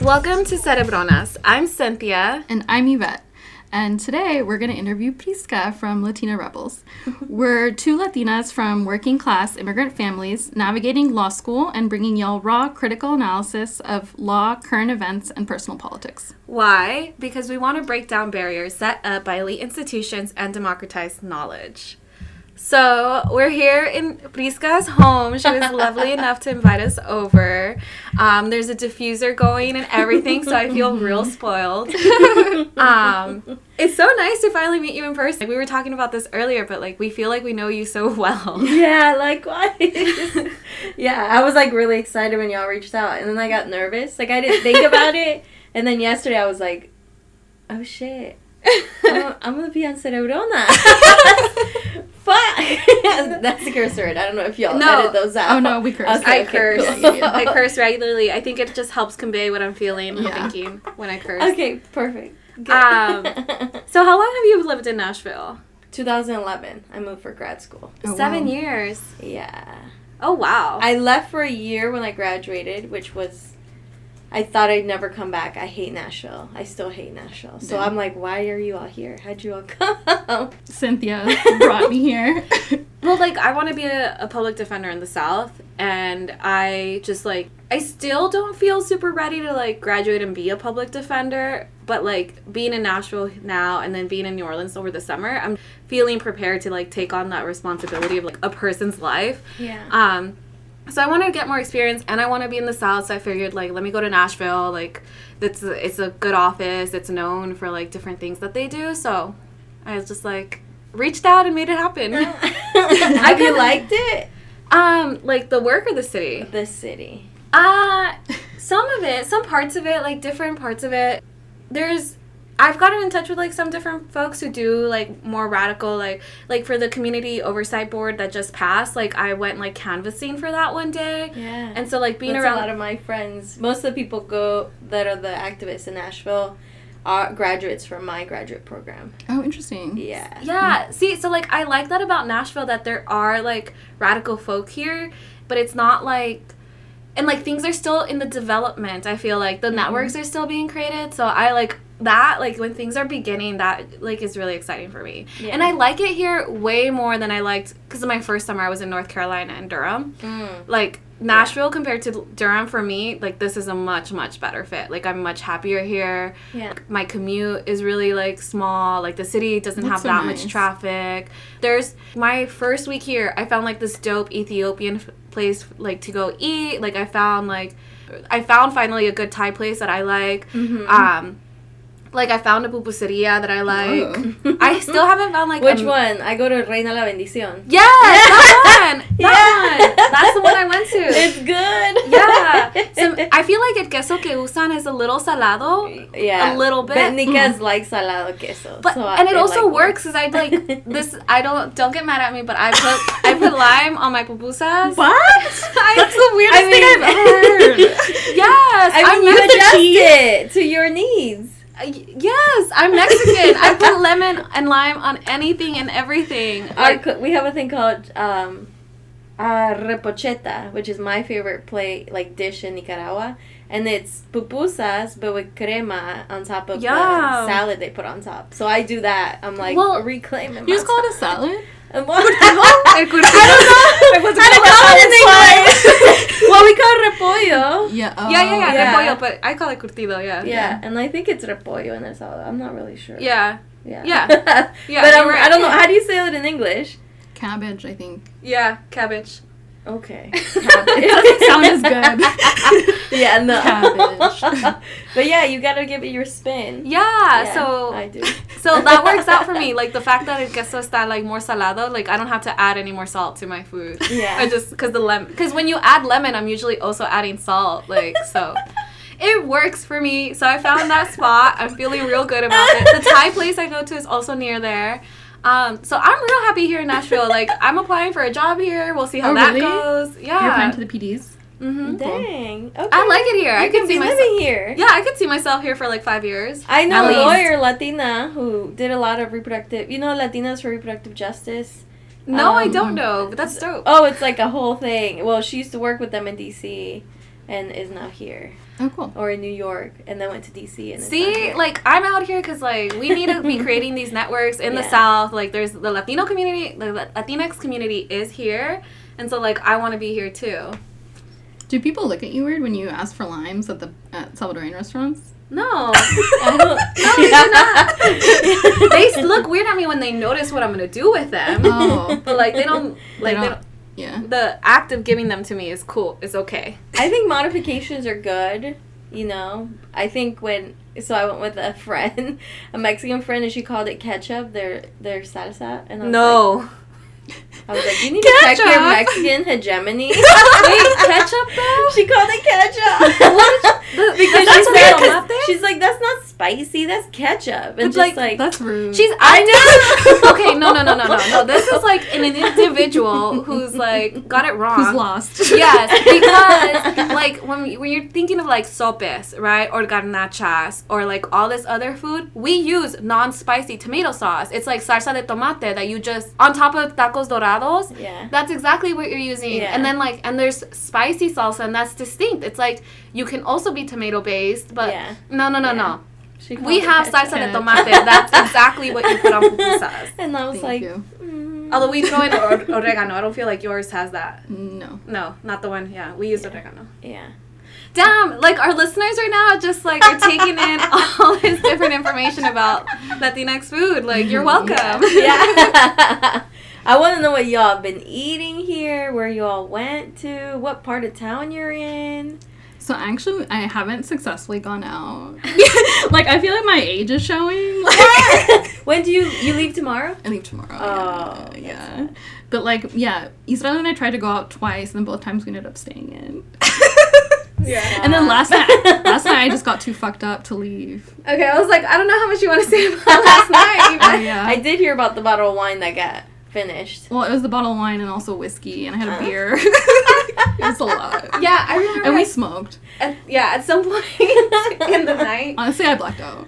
Welcome to Cerebronas. I'm Cynthia. And I'm Yvette. And today we're going to interview Prisca from Latina Rebels. We're two Latinas from working class immigrant families navigating law school and bringing y'all raw critical analysis of law, current events, and personal politics. Why? Because we want to break down barriers set up by elite institutions and democratize knowledge. So we're here in Prisca's home. She was lovely enough to invite us over. There's a diffuser going and everything, so I feel real spoiled. It's so nice to finally meet you in person. Like, we were talking about this earlier, but like we feel like we know you so well. Yeah, likewise. Yeah, I was like really excited when y'all reached out, and then I got nervous. Like I didn't think about it, and then yesterday I was like, oh shit. I'm going to be on Cerebrona. But that's a curse word. I don't know if y'all edit those out. Oh, no, we curse. Okay, I curse. Cool. Yeah. I curse regularly. I think it just helps convey what I'm feeling and thinking when I curse. Okay, perfect. Good. So how long have you lived in Nashville? 2011. I moved for grad school. Oh, 7 years. Yeah. Oh, wow. I left for a year when I graduated, which was... I thought I'd never come back. I hate Nashville. I still hate Nashville. So I'm like, why are you all here? How'd you all come? Cynthia brought me here. Well, like, I want to be a public defender in the South. And I just, like, I still don't feel super ready to, like, graduate and be a public defender. But, like, being in Nashville now and then being in New Orleans over the summer, I'm feeling prepared to, like, take on that responsibility of, like, a person's life. Yeah. So I want to get more experience, and I want to be in the South, so I figured, like, let me go to Nashville. Like, it's a good office. It's known for, like, different things that they do. So I was just, like, reached out and made it happen. You liked it? Like, the work or the city? The city. Some of it, some parts of it, like, different parts of it. I've gotten in touch with, like, some different folks who do, like, more radical, like, for the community oversight board that just passed, like, I went, like, canvassing for that one day. Yeah. And so, like, being around... a lot of my friends. Most of the people that are the activists in Nashville are graduates from my graduate program. Oh, interesting. Yeah. Yeah. See, so, like, I like that about Nashville, that there are, like, radical folk here, but it's not, like... And, like, things are still in the development, I feel like. The networks are still being created, so I, like... that, like, when things are beginning, that, like, is really exciting for me. Yeah. And I like it here way more than I liked, because my first summer I was in North Carolina and Durham. Like, Nashville compared to Durham, for me, like, this is a much, much better fit. Like, I'm much happier here. Yeah. Like, my commute is really, like, small. Like, the city doesn't have that much traffic. My first week here, I found, like, this dope Ethiopian place, like, to go eat. Like, I found finally a good Thai place that I like. Mm-hmm. Like, I found a pupuseria that I like. Oh. I still haven't found, like... Which one? I go to Reina La Bendición. Yes! That one! That one! That's the one I went to. It's good! Yeah. So, I feel like el queso que usan is a little salado. Yeah. A little bit. Betnicas like salado queso. But, so and it also like works, because I, like, this... I don't get mad at me, but I put lime on my pupusas. What? That's the weirdest thing I've heard. Yes! I mean, you adjust it to your needs. Yes, I'm Mexican. I put lemon and lime on anything and everything. We have a thing called repocheta, which is my favorite plate, like, dish in Nicaragua. And it's pupusas, but with crema on top of the salad they put on top. So I do that. I'm like, reclaiming my... You just call it a salad? I don't know. We call it repollo. Yeah. Oh. Yeah, repollo, but I call it curtido, yeah. And I think it's repollo in El Salvador. I'm not really sure. Yeah. But I don't know. How do you say it in English? Cabbage, I think. Yeah, cabbage. Okay. Cabbage. It doesn't sound as good. Yeah, no. Cabbage. But yeah, you gotta give it your spin. Yeah, so... I do. So that works out for me. Like, the fact that el queso está, like, more salado, like, I don't have to add any more salt to my food. Yeah. I just... Because when you add lemon, I'm usually also adding salt, like, so... It works for me. So I found that spot. I'm feeling real good about it. The Thai place I go to is also near there. So I'm real happy here in Nashville. Like, I'm applying for a job here. We'll see how goes. Yeah. You're applying to the PDs? Mm-hmm. Dang. Okay. I like it here. I can see myself living here. Yeah, I could see myself here for like 5 years. I know a lawyer, Latina, who did a lot of reproductive... You know, Latinas for Reproductive Justice? No, I don't know, but that's dope. Oh, it's like a whole thing. Well, she used to work with them in D.C. and is now here. Oh, cool. Or in New York, and then went to D.C. and see, like, I'm out here because, like, we need to be creating these networks in the South. Like, there's the Latino community, the Latinx community is here, and so, like, I want to be here, too. Do people look at you weird when you ask for limes at Salvadoran restaurants? No. No, they do not. They look weird at me when they notice what I'm going to do with them. Oh. But, like, they don't. Yeah. The act of giving them to me is cool. It's okay. I think modifications are good, you know. I think I went with a friend, a Mexican friend, and she called it ketchup, their salsa. And I was like, you need ketchup. To check your Mexican hegemony. Wait, ketchup, though? She called it ketchup. What? Because she's like, that's not spicy, that's ketchup. And it's just like, that's rude. I know. Okay, no. This is like an individual who's like, got it wrong. Who's lost. Yes, because like, when you're thinking of like sopes, right, or garnachas, or like all this other food, we use non-spicy tomato sauce. It's like salsa de tomate that you just, on top of taco dorados, yeah, that's exactly what you're using. Yeah. And then like, and there's spicy salsa, and that's distinct. It's like, you can also be tomato based, but no. We have salsa de tomate. That's exactly what you put on pupusas. And I was although we throw in oregano, I don't feel like yours has that. No, not the one. Yeah, we use oregano. Yeah. Damn, like, our listeners right now just, like, are taking in all this different information about Latinx food. Like, you're welcome. Yeah. I want to know what y'all have been eating here, where y'all went to, what part of town you're in. So, actually, I haven't successfully gone out. Like, I feel like my age is showing. Like, when do you leave tomorrow? I leave tomorrow. Oh, yeah. But, like, yeah, Israel and I tried to go out twice, and then both times we ended up staying in. Yeah. And then last night I just got too fucked up to leave. Okay, I was like, I don't know how much you want to say about last night. I did hear about the bottle of wine that got finished. Well, it was the bottle of wine and also whiskey, and I had a beer. It was a lot. Yeah, I remember. And we smoked. At some point in the night. Honestly, I blacked out.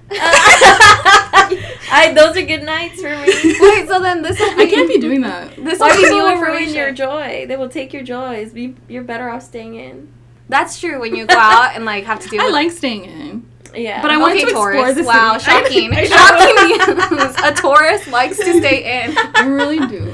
Those are good nights for me. Wait, so then this will be... I can't be doing that. This will be new information. Your joy. They will take your joys. You're better off staying in. That's true, when you go out and, like, have to do... I like staying in. Yeah. But I want to explore the city. Wow, shocking. Shocking. A tourist likes to stay in. I really do.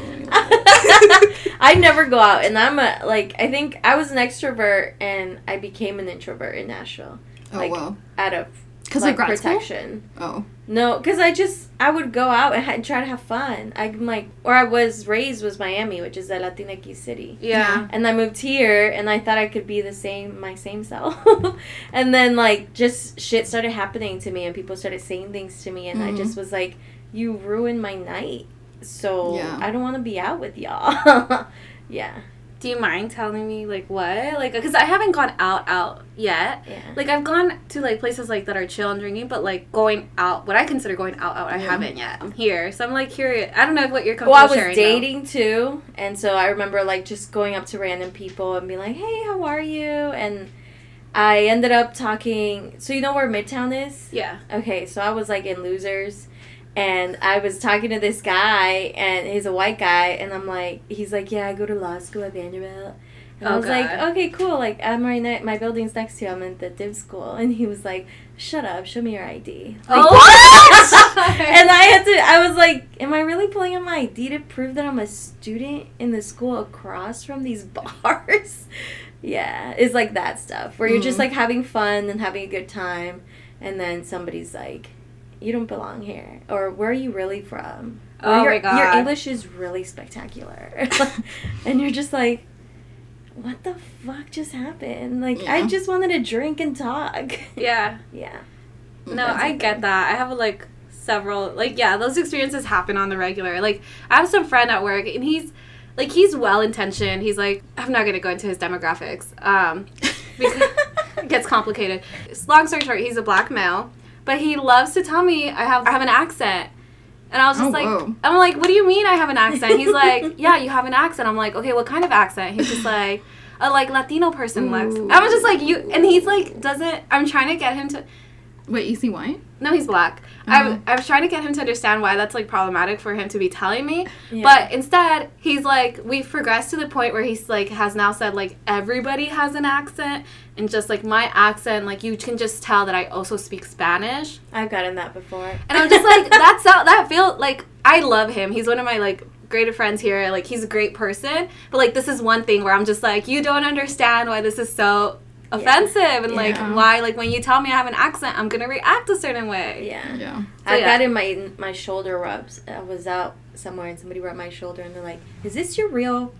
I never go out, and I'm a, like, I think I was an extrovert, and I became an introvert in Nashville. Oh, like, wow. Out of, like, protection. School? Oh. No, because I would go out and try to have fun. I'm like, I was raised Miami, which is a Latinx city. Yeah. And I moved here, and I thought I could be my same self. And then, like, just shit started happening to me, and people started saying things to me, and I just was like, you ruined my night, so I don't want to be out with y'all. Yeah. Do you mind telling me, like, what? Like, because I haven't gone out yet. Yeah. Like, I've gone to, like, places, like, that are chill and drinking, but, like, going out, what I consider going out, I haven't yet. I'm here. So I'm, like, curious. I don't know what you're comfortable sharing. Well, I was dating, too. And so I remember, like, just going up to random people and being like, hey, how are you? And I ended up talking. So you know where Midtown is? Yeah. Okay. So I was, like, in Losers. And I was talking to this guy, and he's a white guy, and I'm like, he's like, yeah, I go to law school at Vanderbilt. And I was like, okay, cool. Like, I'm right next, my building's next to you. I'm at the div school. And he was like, shut up, show me your ID. Like, oh, what? And I was like, am I really pulling out my ID to prove that I'm a student in the school across from these bars? Yeah, it's like that stuff, where you're just, like, having fun and having a good time, and then somebody's like, you don't belong here. Or, where are you really from? Oh, my God. Your English is really spectacular. And you're just like, what the fuck just happened? Like, I just wanted to drink and talk. Yeah. Yeah. No, I get that. I have, like, several, like, yeah, those experiences happen on the regular. Like, I have some friend at work, and he's well-intentioned. He's like, I'm not going to go into his demographics. Because it gets complicated. Long story short, he's a black male. But he loves to tell me I have an accent. And I was just I'm like, what do you mean I have an accent? He's like, yeah, you have an accent. I'm like, okay, what kind of accent? He's just like, a, like, Latino person. I was just like, you, and he's like, I'm trying to get him to, Wait, is he white? No, he's black. Mm-hmm. I was trying to get him to understand why that's, like, problematic for him to be telling me. Yeah. But instead, he's like, we've progressed to the point where he's, like, has now said, like, everybody has an accent. And just, like, my accent, like, you can just tell that I also speak Spanish. I've gotten that before. And I'm just like, that's how that feels. Like, I love him. He's one of my, like, greatest friends here. Like, he's a great person. But, like, this is one thing where I'm just like, you don't understand why this is so... offensive and like why like when you tell me I have an accent I'm gonna react a certain way. I got in my shoulder rubs. I was out somewhere and somebody rubbed my shoulder and they're like, is this your real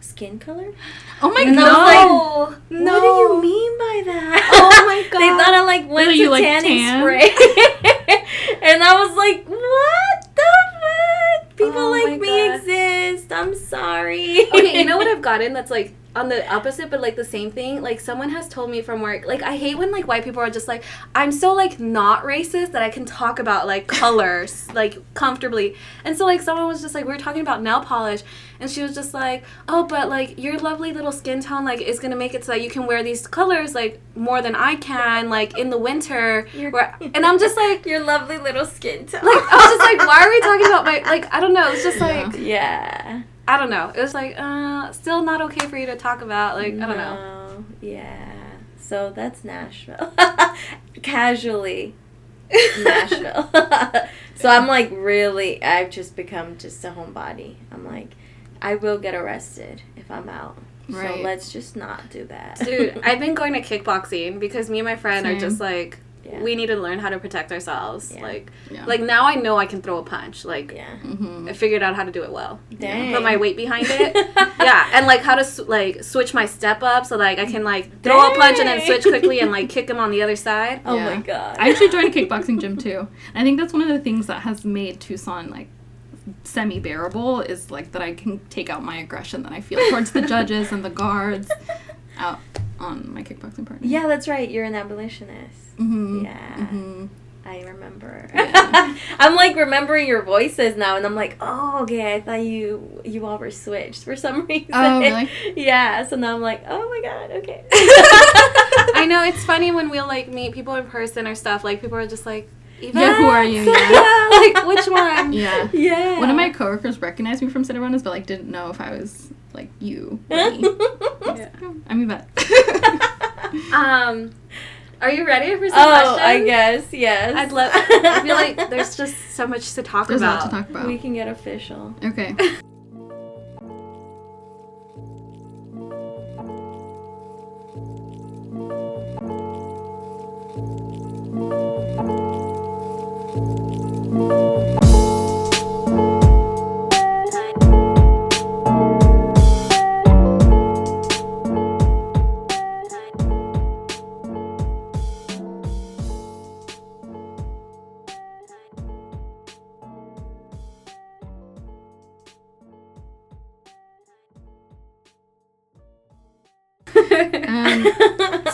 skin color? Oh my god! Like, no. What do you mean by that? Oh my god! They thought I like went to like tanning spray and I was like, what the fuck? People like me exist. I'm sorry. Okay, you know what I've gotten that's like on the opposite but like the same thing? Like someone has told me from work, like I hate when like white people are just like, I'm so like not racist that I can talk about like colors like comfortably. And so like someone was just like, we were talking about nail polish and she was just like, oh, but like your lovely little skin tone like is gonna make it so that you can wear these colors like more than I can like in the winter. And I'm just like, your lovely little skin tone. Like I was just like, why are we talking about my like I don't know, it's just like I don't know. It was like, still not okay for you to talk about. Like, I don't know. Yeah. So that's Nashville. Casually. Nashville. So I'm like, really, I've just become just a homebody. I'm like, I will get arrested if I'm out. Right. So let's just not do that. Dude, I've been going to kickboxing because me and my friend are just like, we need to learn how to protect ourselves. Yeah. Like now I know I can throw a punch. Like, I figured out how to do it well. Dang. Put my weight behind it. And like how to switch my step up so like I can like throw a punch and then switch quickly and like kick him on the other side. Oh my god! I actually joined a kickboxing gym too. I think that's one of the things that has made Tucson like semi-bearable is like that I can take out my aggression that I feel towards the judges and the guards out on my kickboxing partner. Yeah, that's right. You're an abolitionist. Mm-hmm. Yeah. Mm-hmm. I remember. Yeah. I'm, like, remembering your voices now, and I'm like, oh, okay, I thought you all were switched for some reason. Oh, really? Yeah, so now I'm like, oh, my God, okay. I know, it's funny when we'll, like, meet people in person or stuff, like, people are just like, who are you? Yeah. Like, which one? Yeah. Yeah. One of my coworkers recognized me from Cerebronas, but, like, didn't know if I was... like you, me. Yeah. I'm Yvette. Are you ready for some questions? Oh, I guess, yes. I feel like there's just so much to talk about. There's a lot to talk about. We can get official. Okay.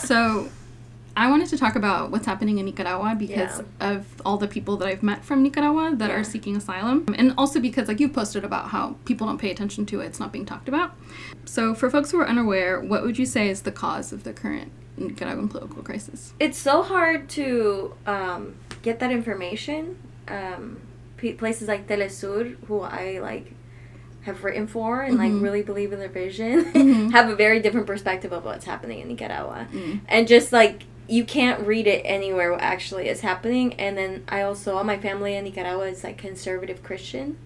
So, I wanted to talk about what's happening in Nicaragua because of all the people that I've met from Nicaragua that are seeking asylum. And also because, like, you posted about how people don't pay attention to it. It's not being talked about. So, for folks who are unaware, what would you say is the cause of the current Nicaraguan political crisis? It's so hard to get that information. Places like Telesur, who I, like, have written for and, like, really believe in their vision, have a very different perspective of what's happening in Nicaragua. And just, like, you can't read it anywhere what actually is happening. And then I also, all my family in Nicaragua is, like, conservative Christian.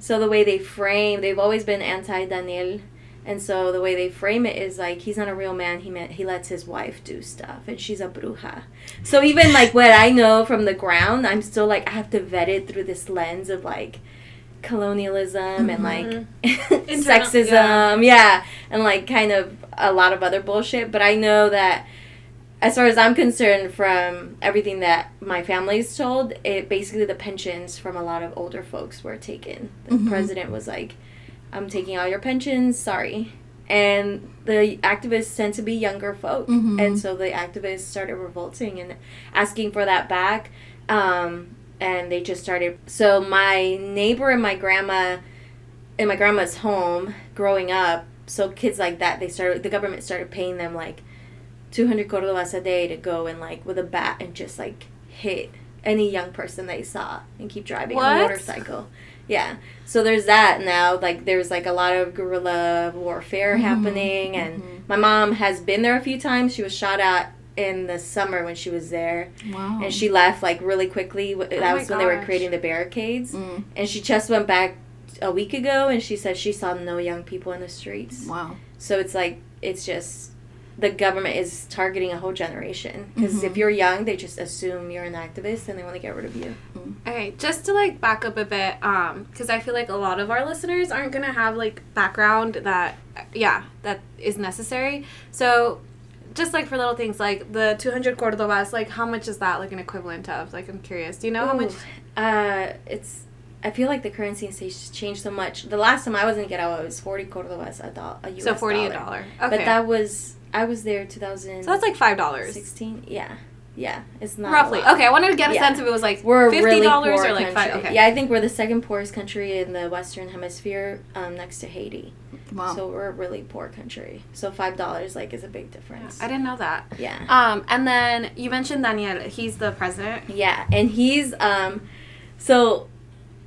So the way they frame, they've always been anti-Daniel. And so the way they frame it is, like, he's not a real man. He lets his wife do stuff, and she's a bruja. So even, like, what I know from the ground, I'm still, like, I have to vet it through this lens of, like, colonialism and like sexism and like kind of a lot of other bullshit. But I know that as far as I'm concerned, from everything that my family's told, it basically the pensions from a lot of older folks were taken. The president was like, I'm taking all your pensions, sorry. And the activists tend to be younger folk, and so the activists started revolting and asking for that back. And they just started. So my neighbor and my grandma, in my grandma's home growing up, so kids like that, the government started paying them like 200 cordobas a day to go and like with a bat and just like hit any young person they saw and keep driving on a motorcycle. Yeah. So there's that now. Like, there's, like, a lot of guerrilla warfare happening. And my mom has been there a few times. She was shot at in the summer when she was there. Wow. And she left, like, really quickly. That was when they were creating the barricades. Mm. And she just went back a week ago, and she said she saw no young people in the streets. Wow. So it's, like, it's just... the government is targeting a whole generation. Because if you're young, they just assume you're an activist and they want to get rid of you. Okay, just to, like, back up a bit, because I feel like a lot of our listeners aren't going to have, like, background that, that is necessary. So, just, like, for little things, like, the 200 Cordobas, like, how much is that, like, an equivalent of? Like, I'm curious. Do you know how much? It's... I feel like the currency has changed so much. The last time I was in Nicaragua, it was 40 Cordobas, a U.S. So $40 a dollar. Okay. But that was... I was there in 2000. So that's like $5. 16, yeah. Yeah, it's not roughly. A lot. Okay, I wanted to get a sense if it was like we're $50 really poor or like $5. Okay. Yeah, I think we're the second poorest country in the Western Hemisphere, next to Haiti. Wow. So we're a really poor country. So $5 like is a big difference. Yeah, I didn't know that. Yeah. And then you mentioned Daniel. He's the president. Yeah, and he's so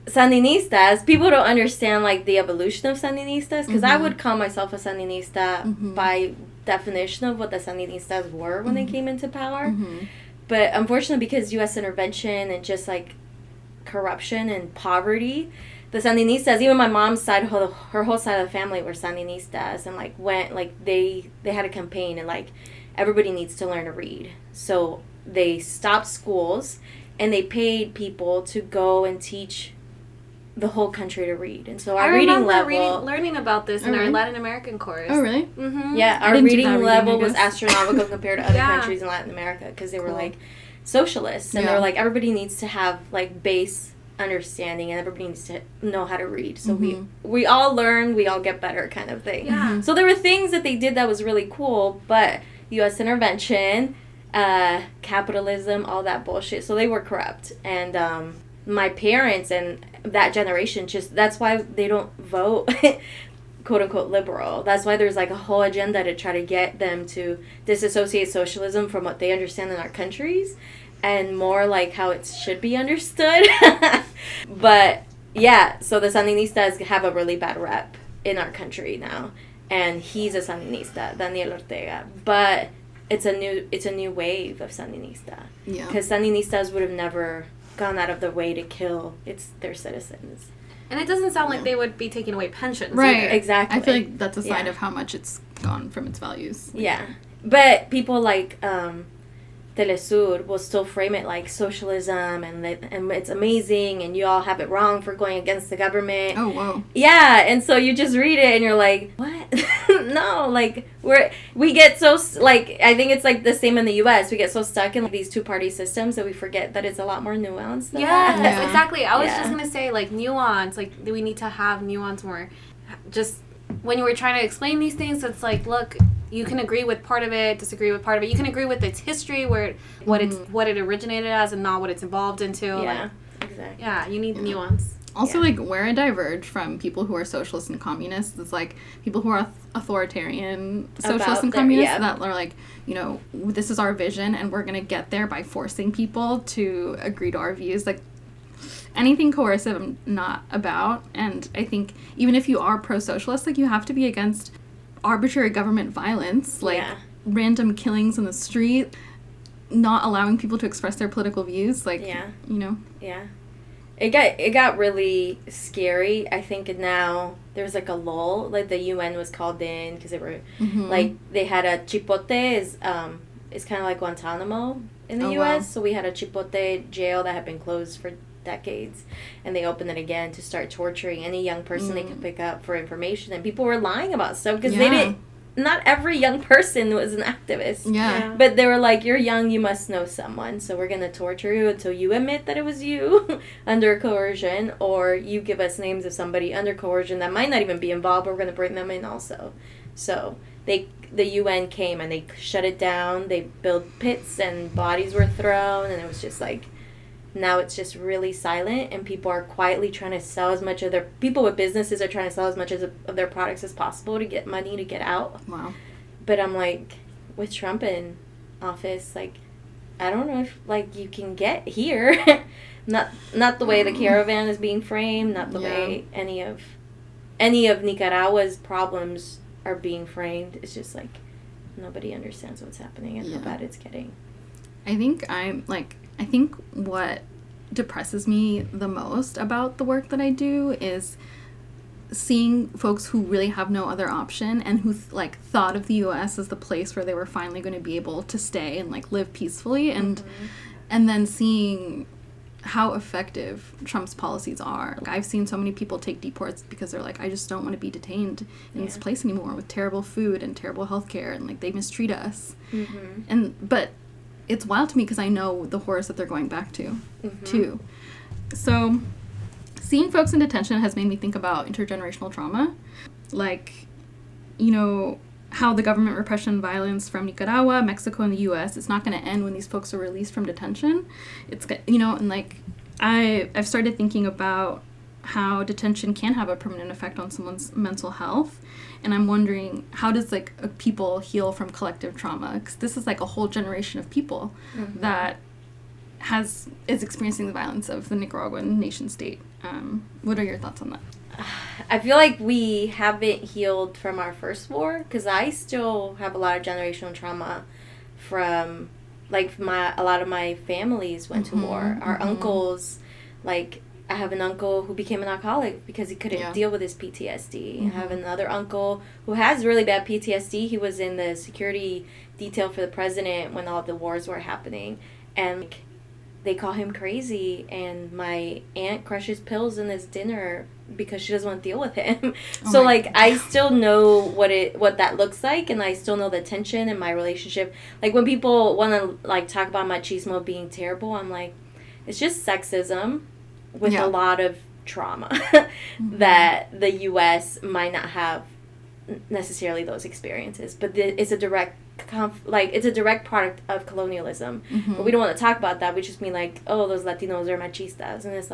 Sandinistas, people don't understand like the evolution of Sandinistas because I would call myself a Sandinista by definition of what the Sandinistas were when they came into power. But unfortunately, because U.S. intervention and just like corruption and poverty, the Sandinistas, even my mom's side, her whole side of the family were Sandinistas, and like went like they had a campaign and like everybody needs to learn to read. So they stopped schools and they paid people to go and teach the whole country to read. And so our reading level... learning about this in our Latin American course. Oh, really? Mm-hmm. Yeah, our reading level was astronomical compared to other countries in Latin America because they were, like, socialists. And they were like, everybody needs to have, like, base understanding and everybody needs to know how to read. So we all learn, we all get better kind of thing. Yeah. So there were things that they did that was really cool, but U.S. intervention, capitalism, all that bullshit. So they were corrupt. And my parents and... that generation just that's why they don't vote quote unquote liberal. That's why there's like a whole agenda to try to get them to disassociate socialism from what they understand in our countries and more like how it should be understood. But yeah, so the Sandinistas have a really bad rep in our country now, and he's a Sandinista, Daniel Ortega, but it's a new wave of Sandinista. Yeah, because Sandinistas would have never gone out of the way to kill their citizens. And it doesn't sound like they would be taking away pensions. Right, either. Exactly. I feel like that's a sign of how much it's gone from its values. Yeah. But people like Telesur will still frame it like socialism and it's amazing and you all have it wrong for going against the government. Oh, wow. Yeah, and so you just read it and you're like, what? No, like, we get so, like, I think it's, like, the same in the U.S. We get so stuck in like, these two-party systems that we forget that it's a lot more nuanced than that. Yeah, exactly. I was just going to say, like, nuance. Like, we need to have nuance more. Just when you were trying to explain these things, it's like, look, you can agree with part of it, disagree with part of it. You can agree with its history, what it originated as and not what it's evolved into. Yeah, like, exactly. Yeah, you need nuance. Also, like, where I diverge from people who are socialists and communists is, like, people who are authoritarian socialists and communists that are, like, you know, this is our vision and we're going to get there by forcing people to agree to our views. Like, anything coercive I'm not about. And I think even if you are pro-socialist, like, you have to be against arbitrary government violence, like, random killings in the street, not allowing people to express their political views, like, you know. Yeah. It got really scary. I think now there's, like, a lull. Like, the UN was called in because they were, like, they had a chipote. It's kind of like Guantanamo in the U.S. Wow. So we had a chipote jail that had been closed for decades. And they opened it again to start torturing any young person they could pick up for information. And people were lying about stuff because they didn't. Not every young person was an activist. Yeah. But they were like, you're young, you must know someone, so we're going to torture you until you admit that it was you under coercion, or you give us names of somebody under coercion that might not even be involved, but we're going to bring them in also. So the UN came and they shut it down. They built pits and bodies were thrown, and it was just like, now it's just really silent, and people are quietly trying to sell as much of their... People with businesses are trying to sell as much of their products as possible to get money to get out. Wow. But I'm like, with Trump in office, like, I don't know if, like, you can get here. Not the way the caravan is being framed, not the way any of Nicaragua's problems are being framed. It's just, like, nobody understands what's happening and how bad it's getting. I think what depresses me the most about the work that I do is seeing folks who really have no other option and who thought of the U.S. as the place where they were finally going to be able to stay and live peacefully, and then seeing how effective Trump's policies are. I've seen so many people take deports because they're like, I just don't want to be detained in this place anymore with terrible food and terrible healthcare, and they mistreat us. Mm-hmm. But it's wild to me because I know the horrors that they're going back to too. So seeing folks in detention has made me think about intergenerational trauma, how the government repression violence from Nicaragua, Mexico, and the U.S. is not going to end when these folks are released from detention. It's, I've started thinking about how detention can have a permanent effect on someone's mental health, and I'm wondering, how does people heal from collective trauma? Because this is a whole generation of people that is experiencing the violence of the Nicaraguan nation state. What are your thoughts on that? I feel like we haven't healed from our first war, because I still have a lot of generational trauma from, a lot of my families went to war. Our uncles, I have an uncle who became an alcoholic because he couldn't deal with his PTSD. I have another uncle who has really bad PTSD. He was in the security detail for the president when all the wars were happening, and they call him crazy, and my aunt crushes pills in his dinner because she doesn't want to deal with him. God. I still know what that looks like, and I still know the tension in my relationship. When people want to talk about machismo being terrible, I'm like, it's just sexism with a lot of trauma that the U.S. might not have necessarily those experiences, but it's a direct it's a direct product of colonialism. But we don't want to talk about that. We just mean oh, those Latinos are machistas, and it's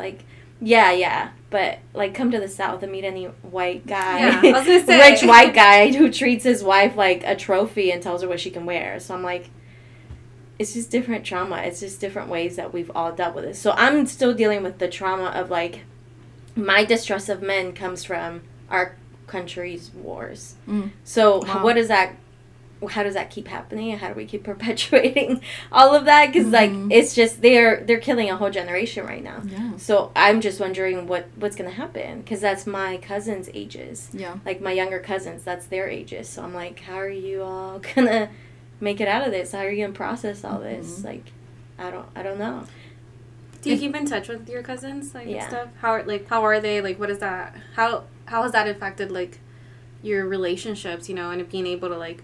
but come to the South and meet any white guy, I was gonna say. Rich white guy who treats his wife like a trophy and tells her what she can wear. So I'm it's just different trauma. It's just different ways that we've all dealt with it. So I'm still dealing with the trauma of my distrust of men comes from our country's wars. How does that keep happening, and how do we keep perpetuating all of that? Because it's just they're killing a whole generation right now. Yeah. So I'm just wondering what's gonna happen, because that's my cousins' ages. Yeah. My younger cousins, that's their ages. So I'm how are you all gonna make it out of this? How are you gonna process all this? I don't know. Do you keep in touch with your cousins and stuff? How are they? What is that? How has that affected your relationships? And being able to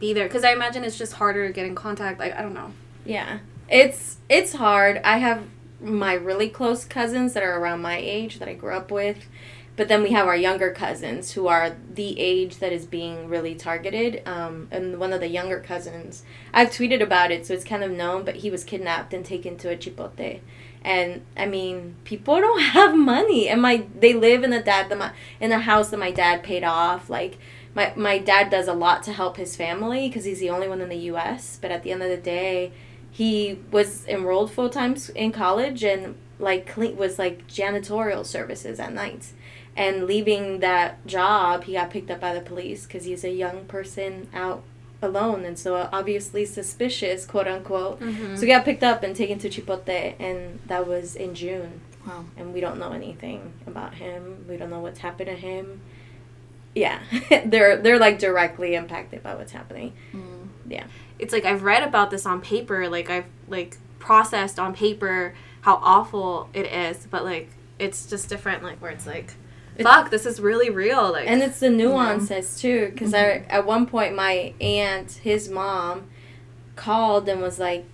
be there, because I imagine it's just harder to get in contact. I don't know. Yeah, it's hard. I have my really close cousins that are around my age that I grew up with, but then we have our younger cousins who are the age that is being really targeted. And one of the younger cousins, I've tweeted about it, so it's kind of known, but he was kidnapped and taken to a chipotle. And I mean, people don't have money, and they live in a house that my dad paid off. My dad does a lot to help his family because he's the only one in the U.S., but at the end of the day, he was enrolled full-time in college and, janitorial services at night. And leaving that job, he got picked up by the police because he's a young person out alone and so obviously suspicious, quote-unquote. So he got picked up and taken to Chipotle, and that was in June. Wow. And we don't know anything about him. We don't know what's happened to him. Yeah, they're directly impacted by what's happening. Mm. Yeah, it's I've read about this on paper. I've processed on paper how awful it is, but it's just different. Where it's fuck, this is really real. And it's the nuances too, because at one point my aunt, his mom, called and was like,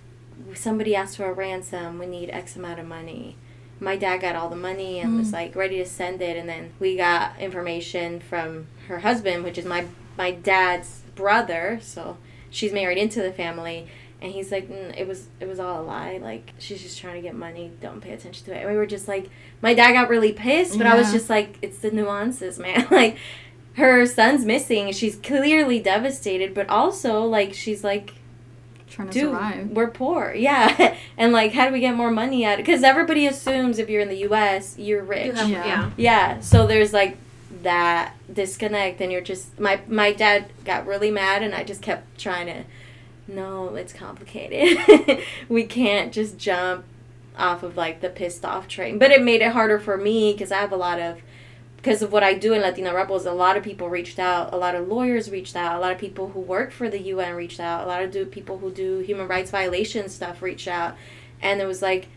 somebody asked for a ransom. We need X amount of money. My dad got all the money and was, ready to send it. And then we got information from her husband, which is my dad's brother. So she's married into the family. And he's like, it was all a lie. She's just trying to get money. Don't pay attention to it. And we were just my dad got really pissed. But I was just it's the nuances, man. Her son's missing. She's clearly devastated. But also, she's trying to survive. We're poor. Yeah. And like, how do we get more money out of it? Because everybody assumes if you're in the U.S., you're rich. Yeah. So there's like that disconnect, and you're just, my dad got really mad, and I just kept trying to, no, it's complicated. We can't just jump off of like the pissed off train. But it made it harder for me because I have a lot of, because of what I do in Latina Rebels, a lot of people reached out, a lot of lawyers reached out, a lot of people who work for the UN reached out, a lot of people who do human rights violation stuff reached out. And it was like,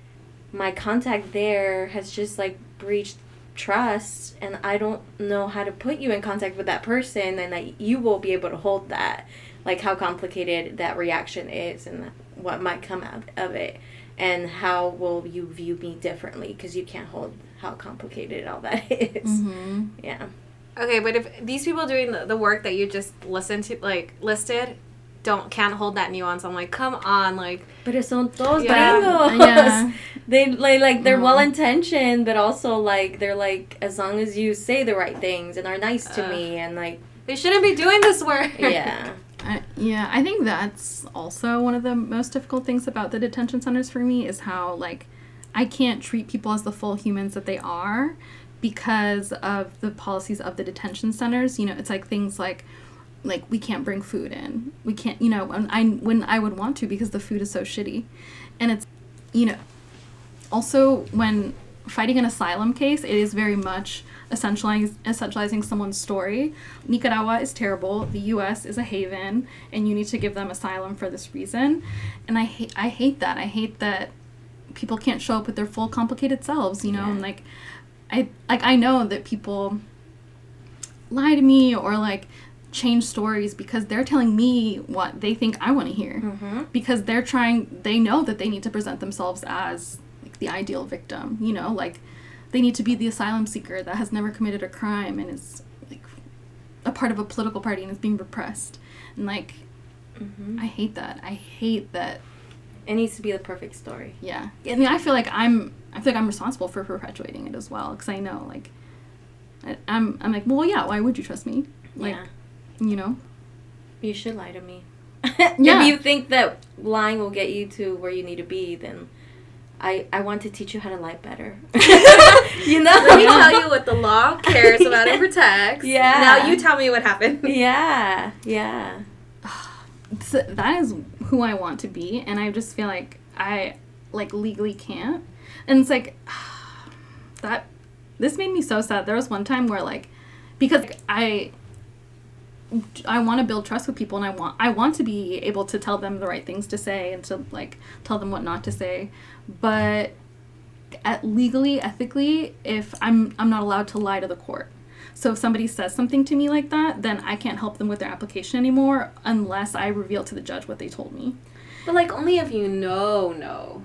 my contact there has just like breached trust, and I don't know how to put you in contact with that person, and that you will be able to hold that, like how complicated that reaction is and what might come out of it. And how will you view me differently? Because you can't hold how complicated all that is. Mm-hmm. Yeah. Okay, but if these people doing the work that you just listed, can't hold that nuance. I'm like, come on, like. Pero son todos gringos. Yeah. They're well intentioned, but also like they're like, as long as you say the right things and are nice to me, and like they shouldn't be doing this work. Yeah. I think that's also one of the most difficult things about the detention centers for me is how, like, I can't treat people as the full humans that they are because of the policies of the detention centers. You know, it's like things like, we can't bring food in. We can't, you know, when I would want to because the food is so shitty. And it's, you know, also when fighting an asylum case, it is very much essentializing someone's story. Nicaragua is terrible. The U.S. is a haven, and you need to give them asylum for this reason. And I hate that. I hate that people can't show up with their full complicated selves, you know? Yeah. And, like, I know that people lie to me or, like, change stories because they're telling me what they think I want to hear. Mm-hmm. Because they know that they need to present themselves as, like, the ideal victim, you know? Like, they need to be the asylum seeker that has never committed a crime and is, like, a part of a political party and is being repressed. And, like, mm-hmm. I hate that. It needs to be the perfect story. Yeah. I mean, I feel like I'm responsible for perpetuating it as well, because I know, like, I'm like, well, yeah, why would you trust me? Like, yeah. You know? You should lie to me. Yeah. If you think that lying will get you to where you need to be, then... I want to teach you how to lie better. You know? Let me tell you what the law cares about and protects. Yeah. Now you tell me what happened. Yeah. Yeah. So that is who I want to be, and I just feel like I, like, legally can't. And it's like, this made me so sad. There was one time where, like, because I want to build trust with people, and I want to be able to tell them the right things to say and to, like, tell them what not to say. But ethically, if I'm not allowed to lie to the court. So if somebody says something to me like that, then I can't help them with their application anymore unless I reveal to the judge what they told me. But, like, only if you know.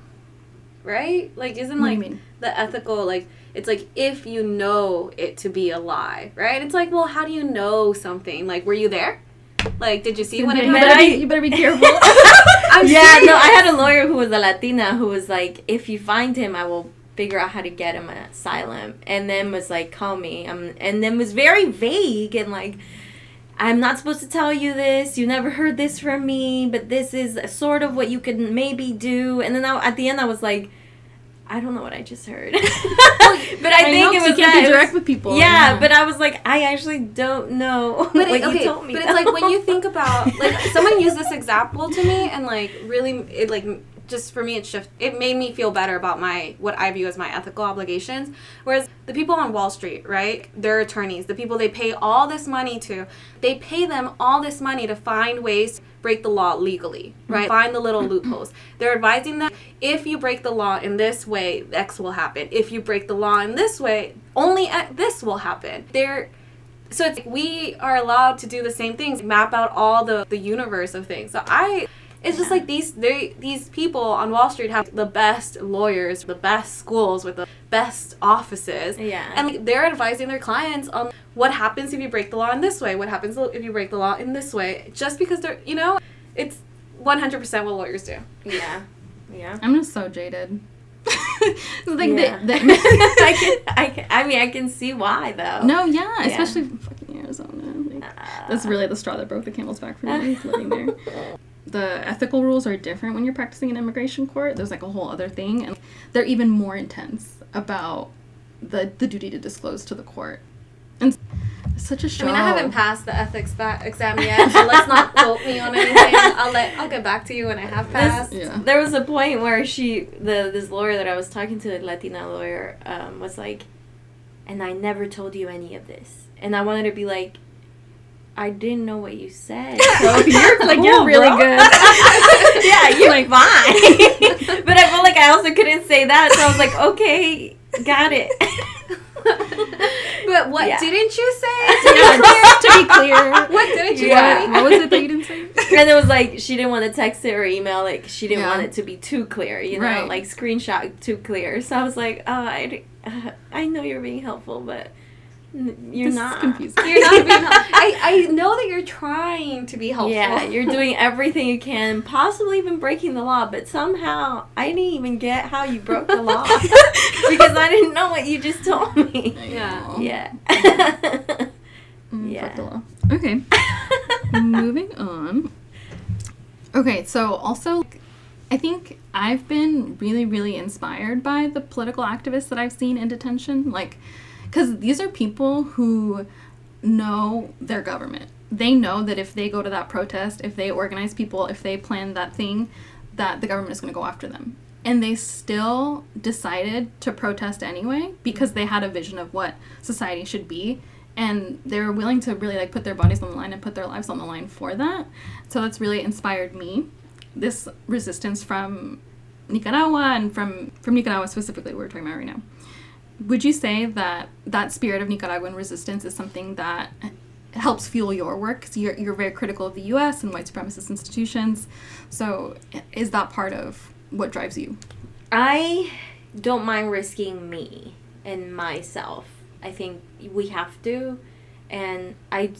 Right? Like, isn't, like, the ethical, like, it's, like, if you know it to be a lie, right? It's, like, well, how do you know something? Like, were you there? Like, did you see when it happened? You better be careful. I'm serious. No, I had a lawyer who was a Latina who was, like, if you find him, I will figure out how to get him an asylum. And then was, like, call me. And then was very vague and, like... I'm not supposed to tell you this. You never heard this from me, but this is sort of what you could maybe do. And then at the end, I was like, I don't know what I just heard. But I think it was that. You can't be direct with people. Yeah, but I was like, I actually don't know you told me. But it's like when you think about, like, someone used this example to me, and, like, really, it, like, just for me, it made me feel better about what I view as my ethical obligations. Whereas the people on Wall Street, right, their attorneys, the people they pay all this money to, they pay them all this money to find ways to break the law legally, right? Find the little loopholes. They're advising them, if you break the law in this way, X will happen. If you break the law in this way, only this will happen. So it's like we are allowed to do the same things, map out all the universe of things. So it's just like these people on Wall Street have the best lawyers, the best schools with the best offices. Yeah. And, like, they're advising their clients on what happens if you break the law in this way, what happens if you break the law in this way, just because they're, you know, it's 100% what lawyers do. Yeah. Yeah. I'm just so jaded. Like, yeah. I can see why, though. No, yeah. Especially fucking Arizona. Like, that's really the straw that broke the camel's back for me, living there. the ethical rules are different when you're practicing in immigration court. There's like a whole other thing, and they're even more intense about the duty to disclose to the court. And it's such a show. I mean, I haven't passed the ethics exam yet, so let's not quote me on anything. I'll get back to you when I have passed. Yeah. There was a point where this lawyer that I was talking to, a Latina lawyer, was like, and I never told you any of this. And I wanted to be like, I didn't know what you said. So you're like, cool, you're really bro. Good. Yeah, you're like fine. But I felt like I also couldn't say that, so I was like, okay, got it. But what didn't you say? To be clear. What didn't you say? What was it that you didn't say? And it was like, she didn't want to text it or email. Like, she didn't want it to be too clear, you know? Right. Like, screenshot too clear. So I was like, oh, I know you're being helpful, but... You're this not. Confusing. You're not being helpful. I know that you're trying to be helpful. Yeah, you're doing everything you can, possibly even breaking the law, but somehow I didn't even get how you broke the law because I didn't know what you just told me. Yeah. Yeah. Broke the law. Okay. Moving on. Okay, so also I think I've been really, really inspired by the political activists that I've seen in detention. Like, because these are people who know their government. They know that if they go to that protest, if they organize people, if they plan that thing, that the government is going to go after them. And they still decided to protest anyway because they had a vision of what society should be. And they were willing to really, like, put their bodies on the line and put their lives on the line for that. So that's really inspired me. This resistance from Nicaragua and from Nicaragua specifically, we're talking about right now. Would you say that that spirit of Nicaraguan resistance is something that helps fuel your work? Because you're very critical of the U.S. and white supremacist institutions. So is that part of what drives you? I don't mind risking me and myself. I think we have to. And I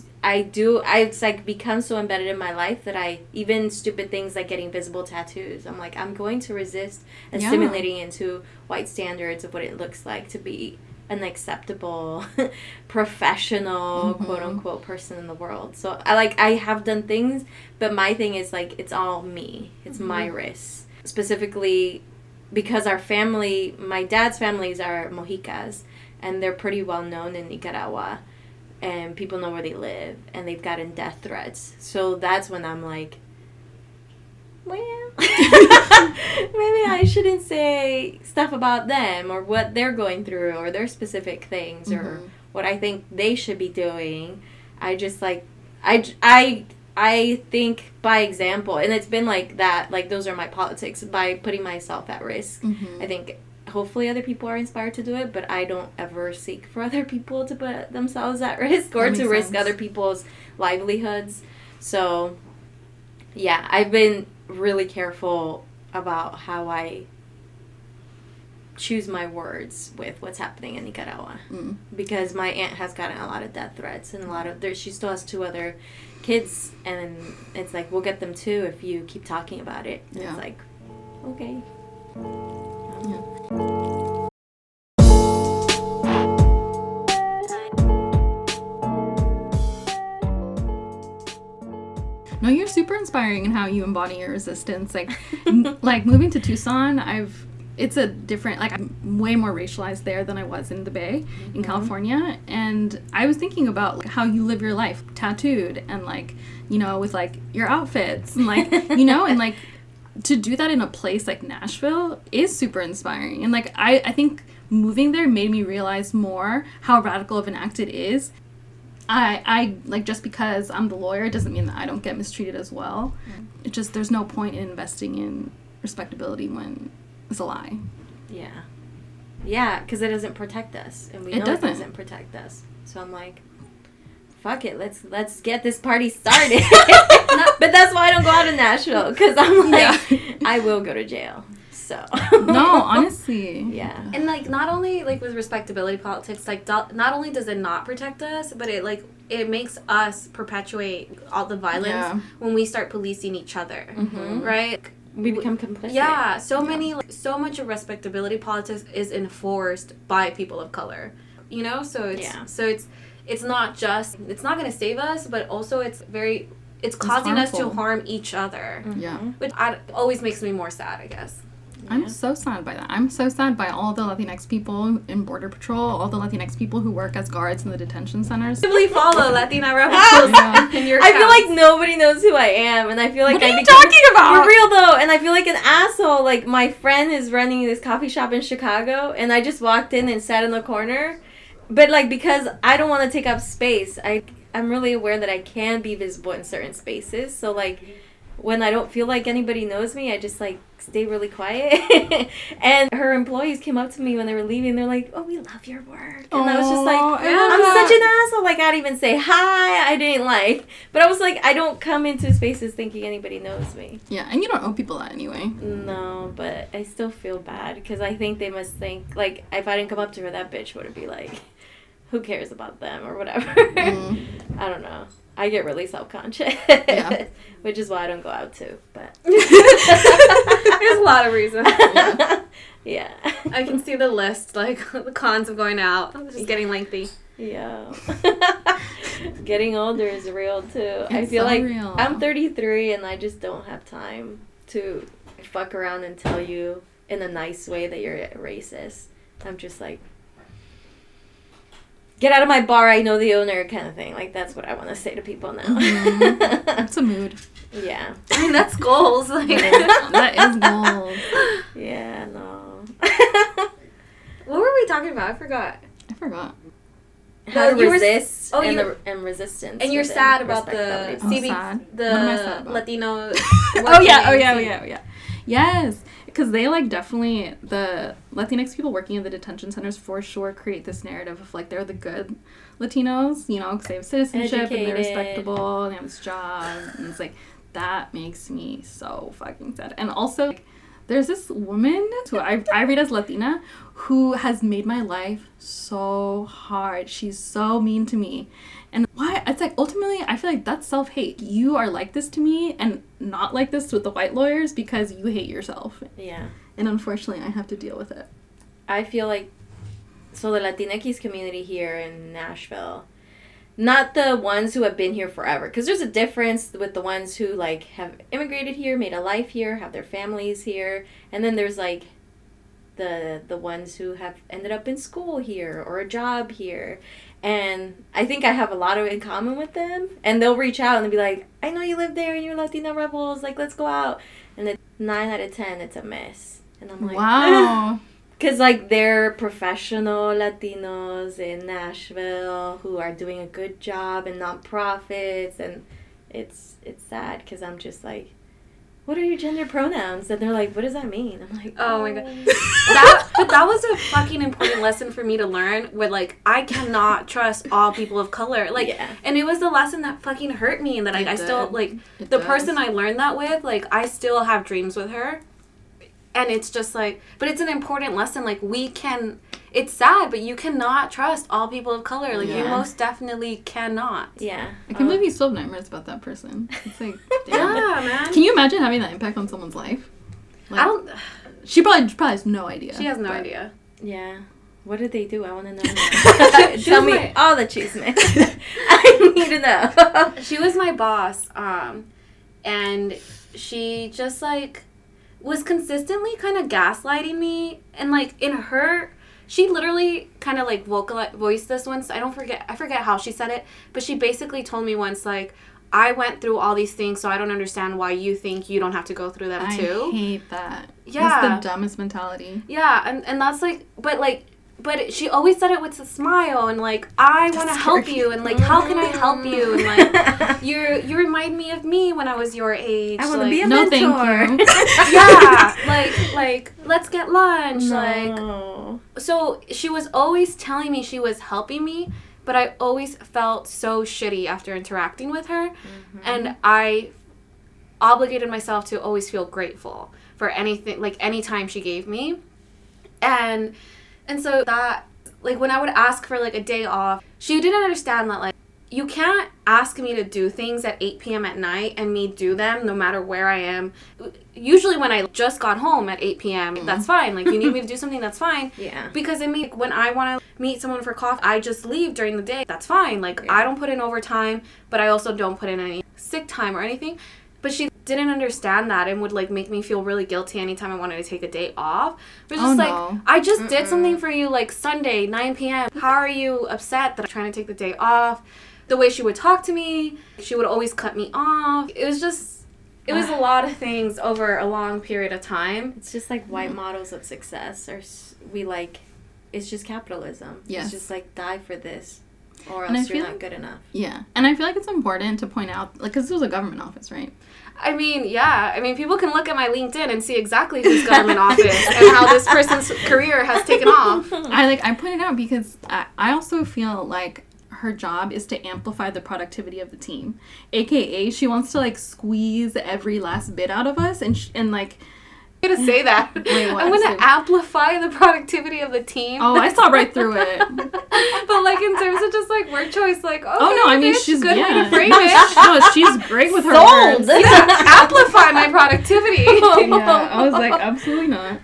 do. It's like become so embedded in my life that even stupid things like getting visible tattoos, I'm like, I'm going to resist assimilating into white standards of what it looks like to be an acceptable, professional, quote unquote, person in the world. So I have done things, but my thing is like, it's all me. It's my risk. Specifically because our family, my dad's families are Mexicas, and they're pretty well known in Nicaragua. And people know where they live, and they've gotten death threats. So that's when I'm like, well, maybe I shouldn't say stuff about them or what they're going through or their specific things or what I think they should be doing. I just like, I think by example, and it's been like that, like those are my politics, by putting myself at risk. I think hopefully other people are inspired to do it, but I don't ever seek for other people to put themselves at risk or to risk other people's livelihoods. So, yeah, I've been really careful about how I choose my words with what's happening in Nicaragua. Because my aunt has gotten a lot of death threats and a lot of... She still has 2 other kids, and it's like, we'll get them too if you keep talking about it. And it's like, okay. No, you're super inspiring in how you embody your resistance. Like, like moving to Tucson, it's a different, like, I'm way more racialized there than I was in the Bay, in California. And I was thinking about, like, how you live your life tattooed and, like, you know, with, like, your outfits and, like, you know, and, like, to do that in a place like Nashville is super inspiring. And, like, I think moving there made me realize more how radical of an act it is. I just because I'm the lawyer doesn't mean that I don't get mistreated as well. It just, there's no point in investing in respectability when it's a lie. Yeah. Yeah, because it doesn't protect us. And we know it doesn't protect us. So I'm like, fuck it, let's get this party started. But that's why I don't go out to Nashville, because I'm like, I will go to jail. So no, honestly, yeah. And like, not only like with respectability politics, like not only does it not protect us, but it like it makes us perpetuate all the violence when we start policing each other, right? We become complicit. Yeah, so much of respectability politics is enforced by people of color, you know. So it's not just, it's not going to save us, but also it's very it's causing harmful. Us to harm each other. Mm-hmm. Yeah. Which always makes me more sad, I guess. Yeah. I'm so sad by that. I'm so sad by all the Latinx people in Border Patrol, all the Latinx people who work as guards in the detention centers. You follow Latina Rebels in your I feel like nobody knows who I am, and I feel like what are you talking about? For real, though, and I feel like an asshole. Like, my friend is running this coffee shop in Chicago, and I just walked in and sat in the corner. But, like, because I don't want to take up space, I'm really aware that I can be visible in certain spaces, so, like, when I don't feel like anybody knows me, I just, like, stay really quiet. And her employees came up to me when they were leaving. They're like, oh, we love your work. And aww, I was just like, I'm such an asshole. Like, I'd even say hi. I didn't like. But I was like, I don't come into spaces thinking anybody knows me. Yeah, and you don't owe people that anyway. No, but I still feel bad because I think they must think, like, if I didn't come up to her, that bitch would be like, who cares about them or whatever. Mm. I don't know. I get really self-conscious, yeah. Which is why I don't go out, too. But there's a lot of reasons. Yeah. Yeah. I can see the list, like, the cons of going out. It's just getting lengthy. Yeah. Getting older is real, too. It's I feel so like real. I'm 33, and I just don't have time to fuck around and tell you in a nice way that you're racist. I'm just like, get out of my bar, I know the owner, kind of thing. Like, that's what I want to say to people now. Mm-hmm. That's a mood. Yeah. I mean, that's goals. Like. That is goals. Yeah, no. What were we talking about? I forgot. How to resist and resistance. And you're sad about the CB, the Latino. Oh, yeah. Yes. Because they, like, definitely, the Latinx people working in the detention centers for sure create this narrative of, like, they're the good Latinos, you know, because they have citizenship educated, and they're respectable and they have this job. And it's, like, that makes me so fucking sad. And also, like, there's this woman who I read as Latina who has made my life so hard. She's so mean to me. And why? It's, like, ultimately, I feel like that's self-hate. You are like this to me and not like this with the white lawyers because you hate yourself. Yeah. And unfortunately, I have to deal with it. I feel like, so the Latinx community here in Nashville, not the ones who have been here forever, because there's a difference with the ones who, like, have immigrated here, made a life here, have their families here, and then there's, like, the ones who have ended up in school here or a job here. And I think I have a lot of in common with them, and they'll reach out and they'll be like, I know you live there and you're Latina Rebels, like, let's go out. And then 9 out of 10 it's a mess, and I'm like, wow. Because, like, they're professional Latinos in Nashville who are doing a good job and nonprofits, and it's sad because I'm just like, what are your gender pronouns? And they're like, what does that mean? I'm like, oh my God. That was a fucking important lesson for me to learn, where, like, I cannot trust all people of color. Like, yeah. And it was the lesson that fucking hurt me, and that, like, I still, like, it the does. Person I learned that with, like, I still have dreams with her. And it's just like, but it's an important lesson. Like, we can, it's sad, but you cannot trust all people of color. Like, yeah. You most definitely cannot. Yeah. I can't believe you still have nightmares about that person. It's like, damn. Yeah, man. Can you imagine having that impact on someone's life? Like, I don't. She probably has no idea. She has no idea. Yeah. What did they do? I want to know. Tell me all the chisme. I need to know. She was my boss. And she just, like, was consistently kind of gaslighting me, and, like, in her, she literally kind of, like, voiced this once. I forget how she said it, but she basically told me once, like, I went through all these things, so I don't understand why you think you don't have to go through them too. I hate that. Yeah, that's the dumbest mentality. Yeah, and that's, like, but she always said it with a smile, and, like, I want to help you, and, like, how can I help you? And, like, you remind me of me when I was your age. I want to, like, be a mentor. No, thank you. Yeah, like, let's get lunch. No. Like, so she was always telling me she was helping me, but I always felt so shitty after interacting with her, mm-hmm. and I obligated myself to always feel grateful for anything, like, any time she gave me, and so that, like, when I would ask for, like, a day off, she didn't understand that, like, you can't ask me to do things at 8 p.m. at night and me do them no matter where I am. Usually when I just got home at 8 p.m., mm-hmm. that's fine. Like, you need me to do something, that's fine. Yeah. Because I mean, like, when I want to meet someone for coffee, I just leave during the day. That's fine. Like, yeah. I don't put in overtime, but I also don't put in any sick time or anything. But she didn't understand that and would, like, make me feel really guilty anytime I wanted to take a day off. But just I just did something for you, like, Sunday, 9 p.m. How are you upset that I'm trying to take the day off? The way she would talk to me, she would always cut me off. It was just, it was a lot of things over a long period of time. It's just like white models of success, or we like, it's just capitalism. Yes. It's just like, die for this, or else you're not good enough. Yeah, and I feel like it's important to point out, like, because this was a government office, right? I mean, yeah. I mean, people can look at my LinkedIn and see exactly whose government office and how this person's career has taken off. I point it out because I also feel like her job is to amplify the productivity of the team, aka she wants to, like, squeeze every last bit out of us, and I'm gonna say that. Wait, what? I'm gonna amplify the productivity of the team. Oh, I saw right through it. But, like, in terms of just, like, word choice, like, okay, oh no, I mean, she's good way to frame it. No, she's great with her words. Yeah, amplify my productivity. Yeah, I was like, absolutely not.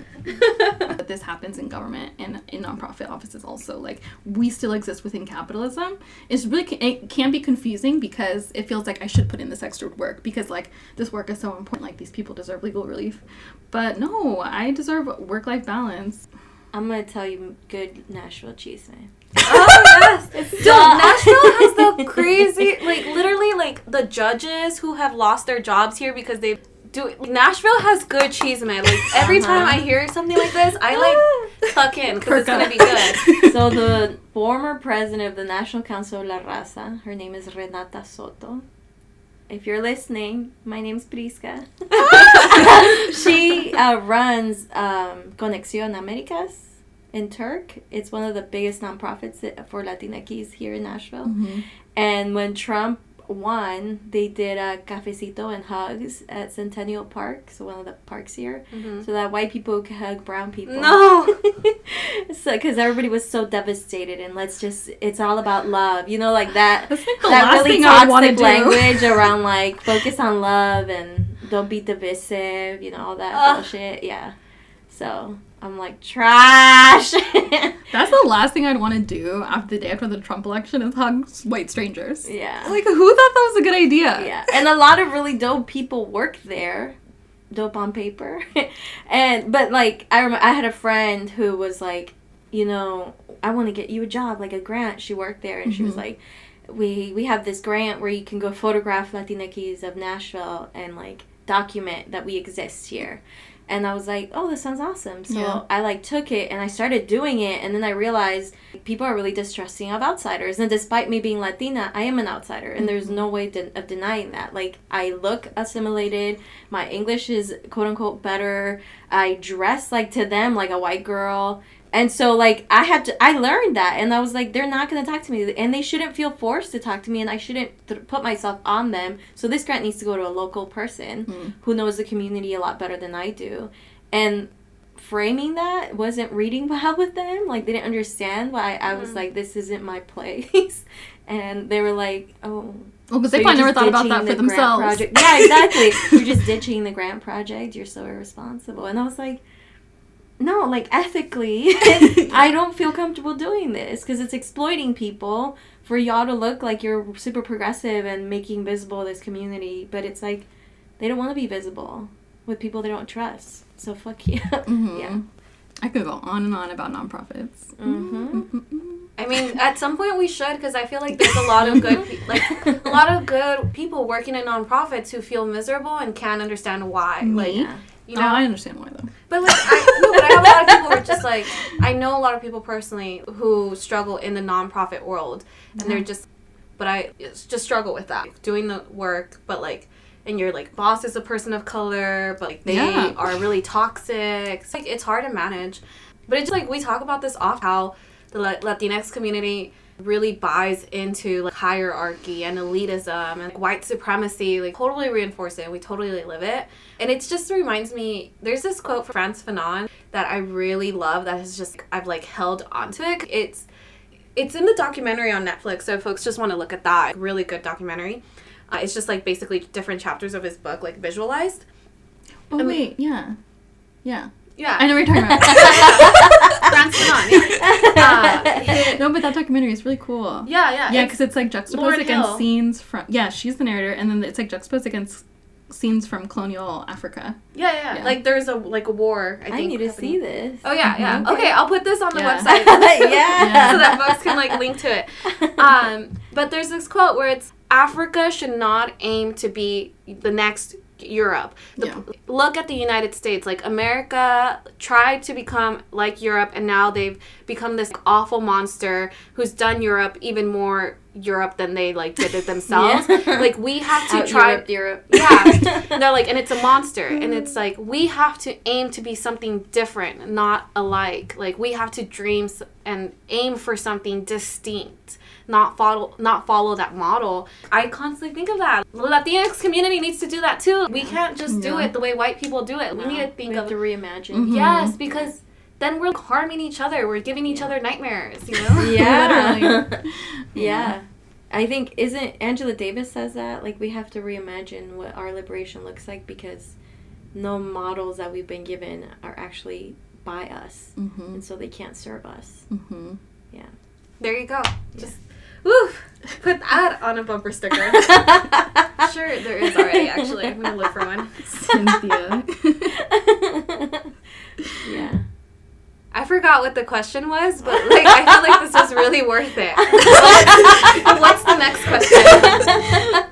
But this happens in government and in nonprofit offices also. Like, we still exist within capitalism. It's really it can be confusing because it feels like I should put in this extra work because, like, this work is so important. Like, these people deserve legal relief. But no, I deserve work-life balance. I'm going to tell you, good Nashville cheese, man. Oh, yes. Dude, Nashville has the crazy, like, literally, like, the judges who have lost their jobs here because they've... Nashville has good cheese, man. Like, every time I hear something like this, I, like, tuck in because it's going to be good. So the former president of the National Council of La Raza, her name is Renata Soto. If you're listening, my name's Priska. She runs Conexión Américas in Turk. It's one of the biggest nonprofits for Latina kids here in Nashville. Mm-hmm. And when Trump won, they did a cafecito and hugs at Centennial Park, so one of the parks here, so that white people could hug brown people. No! Because everybody was so devastated, and it's all about love, you know, like that. That's like the last really thing I want to do. Language around, like, focus on love and don't be divisive, you know, all that bullshit, yeah. So I'm like, trash. That's the last thing I'd want to do after the day after the Trump election is hug white strangers. Yeah. Like, who thought that was a good idea? Yeah. And a lot of really dope people work there. Dope on paper. But, like, I remember I had a friend who was like, you know, I want to get you a job, like a grant. She worked there, and she was like, we have this grant where you can go photograph Latina kids of Nashville and, like, document that we exist here. And I was like, oh, this sounds awesome. So yeah. I, like, took it, and I started doing it, and then I realized people are really distrusting of outsiders. And despite me being Latina, I am an outsider, and there's no way of denying that. Like, I look assimilated. My English is, quote-unquote, better. I dress, like, to them, like a white girl. And so, like, I learned that, and I was like, they're not going to talk to me, and they shouldn't feel forced to talk to me, and I shouldn't put myself on them. So this grant needs to go to a local person who knows the community a lot better than I do. And framing that wasn't reading well with them. Like, they didn't understand why I was like, this isn't my place. And they were like, oh. Well, because so they probably never thought about that for themselves. Yeah, exactly. You're just ditching the grant project. You're so irresponsible. And I was like... No, like, ethically, I don't feel comfortable doing this because it's exploiting people for y'all to look like you're super progressive and making visible this community. But it's like, they don't want to be visible with people they don't trust. So fuck you. Yeah. I could go on and on about nonprofits. I mean, at some point we should, because I feel like there's a lot of good, a lot of good people working in nonprofits who feel miserable and can't understand why. Like, you know, I understand why though. But like, I have a lot of people who are just like, I know a lot of people personally who struggle in the nonprofit world, and they're just, but I just struggle with that, like, doing the work, but like. And your, like, boss is a person of color, but, like, they are really toxic. It's, like, it's hard to manage. But it's, like, we talk about this often, how the Latinx community really buys into, like, hierarchy and elitism and, like, white supremacy. Like, totally reinforce it. We totally live it. And it just reminds me, there's this quote from Frantz Fanon that I really love that has just, I've, like, held onto it. It's... It's in the documentary on Netflix, so if folks just want to look at that. Really good documentary. It's just, like, basically different chapters of his book, like, visualized. Oh, and wait, yeah. I know what you're talking about. Frantz Fanon, yeah. No, but that documentary is really cool. Yeah. Yeah, because it's, like, juxtaposed against scenes from... Yeah, she's the narrator, and then it's, like, juxtaposed against scenes from colonial Africa. Yeah. Like, there's a war, I think. I need to see this. Oh, yeah. Mm-hmm. Okay, I'll put this on the website. So that folks can, like, link to it. But there's this quote where it's, Africa should not aim to be the next Europe. Look at the United States. Like, America tried to become like Europe, and now they've become this awful monster who's done Europe even more Europe than they, like, did it themselves. Like, we have to Europe. Yeah. They're like, and it's a monster. And it's like, we have to aim to be something different, not alike. Like, we have to dream and aim for something distinct. Not follow that model. I constantly think of that. The Latinx community needs to do that too. We can't just do it the way white people do it. No. We need to think of to reimagine. Mm-hmm. Yes, because then we're harming each other. We're giving each other nightmares. You know? Literally. Yeah. I think Angela Davis says that, like, we have to reimagine what our liberation looks like because no models that we've been given are actually by us, and so they can't serve us. Mm-hmm. Yeah. There you go. Just put that on a bumper sticker. Sure, there is already, actually. I'm going to look for one. Cynthia. Yeah. I forgot what the question was, but, like, I feel like this was really worth it. What's the next question?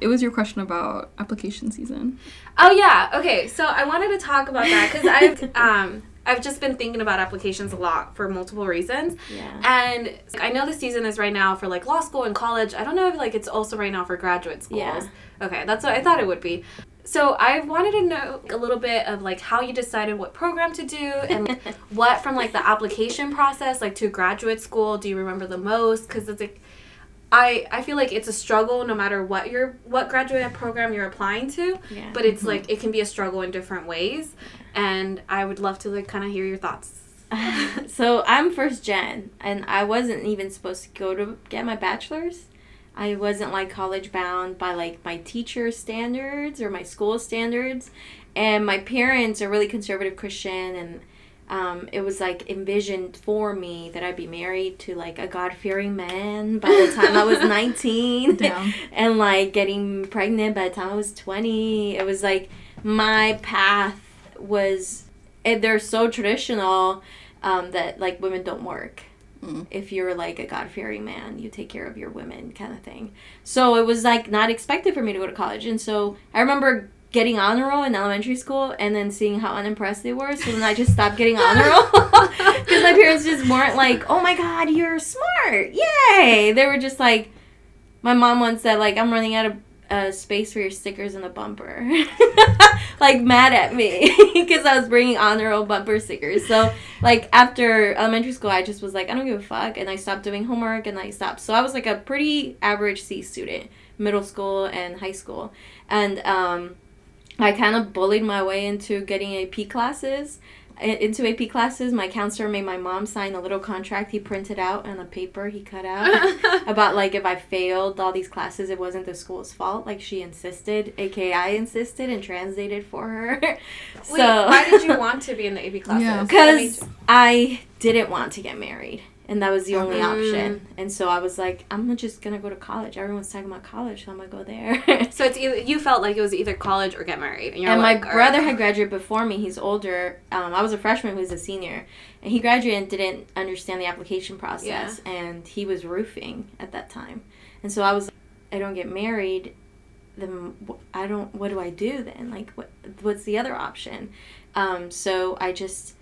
It was your question about application season. Oh, yeah. Okay. So I wanted to talk about that because I've just been thinking about applications a lot for multiple reasons. Yeah. And, like, I know the season is right now for, like, law school and college. I don't know if, like, it's also right now for graduate schools. Yeah. Okay. That's what I thought it would be. So I wanted to know a little bit of, like, how you decided what program to do and what from, like, the application process, like, to graduate school, do you remember the most? Because it's, like... I feel like it's a struggle no matter what graduate program you're applying to, but it's like it can be a struggle in different ways, and I would love to, like, kind of hear your thoughts. So I'm first gen, and I wasn't even supposed to go to get my bachelor's. I wasn't, like, college bound by, like, my teacher standards or my school standards, and my parents are really conservative Christian, and it was, like, envisioned for me that I'd be married to, like, a God-fearing man by the time I was 19. Damn. And, like, getting pregnant by the time I was 20. It was, like, my path was... They're so traditional that, like, women don't work. Mm. If you're, like, a God-fearing man, you take care of your women kind of thing. So it was, like, not expected for me to go to college. And so I remember... getting honor roll in elementary school and then seeing how unimpressed they were, so then I just stopped getting honor roll because my parents just weren't like, oh my god, you're smart, yay. They were just like, my mom once said, like, I'm running out of space for your stickers in the bumper, like, mad at me because I was bringing honor roll bumper stickers. So, like, after elementary school I just was like, I don't give a fuck, and I stopped doing homework and I stopped. So I was like a pretty average C student middle school and high school, and I kind of bullied my way into getting AP classes. My counselor made my mom sign a little contract he printed out on a paper he cut out about, like, if I failed all these classes, it wasn't the school's fault. Like, she insisted, aka I insisted, and translated for her. So why did you want to be in the AP classes? Because I didn't want to get married. And that was the only option. And so I was like, I'm just going to go to college. Everyone's talking about college, so I'm going to go there. So it's either, you felt like it was either college or get married. And like, my brother had graduated before me. He's older. I was a freshman. He was a senior. And he graduated and didn't understand the application process. Yeah. And he was roofing at that time. And so I was like, I don't get married. Then I don't. What do I do then? Like, what's the other option? So I just...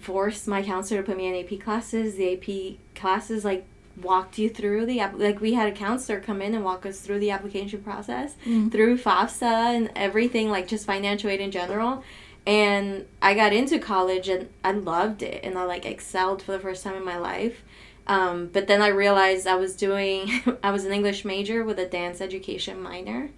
forced my counselor to put me in AP classes. The AP classes, like, walked you through the... Like, we had a counselor come in and walk us through the application process, through FAFSA and everything, like, just financial aid in general. And I got into college, and I loved it, and I, like, excelled for the first time in my life. But then I realized I was an English major with a dance education minor,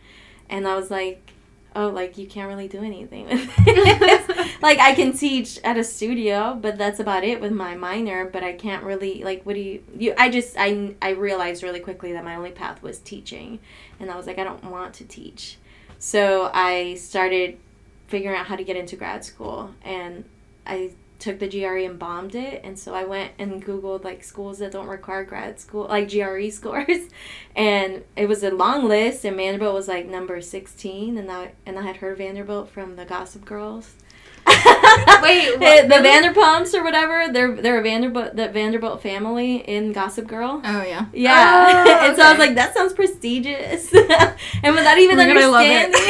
and I was like, oh, like, you can't really do anything with this. Like, I can teach at a studio, but that's about it with my minor, but I can't really, like, what do you I realized really quickly that my only path was teaching, and I was like, I don't want to teach. So I started figuring out how to get into grad school, and I took the GRE and bombed it, and so I went and Googled, like, schools that don't require grad school, like, GRE scores, and it was a long list, and Vanderbilt was, like, number 16, and I had heard Vanderbilt from the Gossip Girls. Wait, what? The Vanderpumps or whatever, they're a Vanderbilt family in Gossip Girl. Oh, yeah. Yeah. Oh, and so I was like, that sounds prestigious. And without even understanding,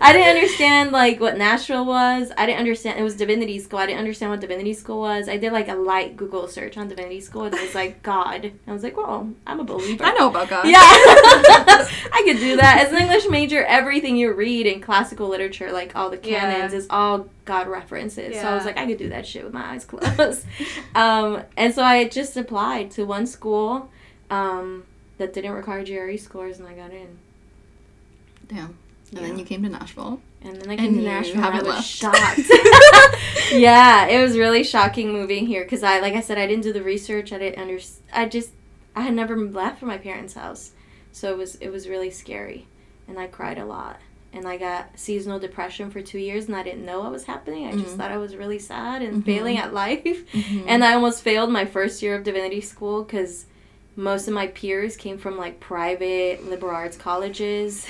I didn't understand, like, what Nashville was. I didn't understand. It was Divinity School. I didn't understand what Divinity School was. I did, like, a light Google search on Divinity School, and it was like, God. And I was like, well, I'm a believer. I know about God. Yeah. I could do that. As an English major, everything you read in classical literature, like, all the canons, is all God references. Yeah. So I was like, I could do that shit with my eyes closed. And so I just applied to one school that didn't require GRE scores, and I got in. Damn. Yeah. And then you came to Nashville. And then I came to Nashville, and I was shocked. Yeah, it was really shocking moving here, because I, like I said, I didn't do the research. I had never left from my parents' house. So it was really scary, and I cried a lot. And I got seasonal depression for 2 years, and I didn't know what was happening. I just thought I was really sad and failing at life. Mm-hmm. And I almost failed my first year of divinity school because most of my peers came from, like, private liberal arts colleges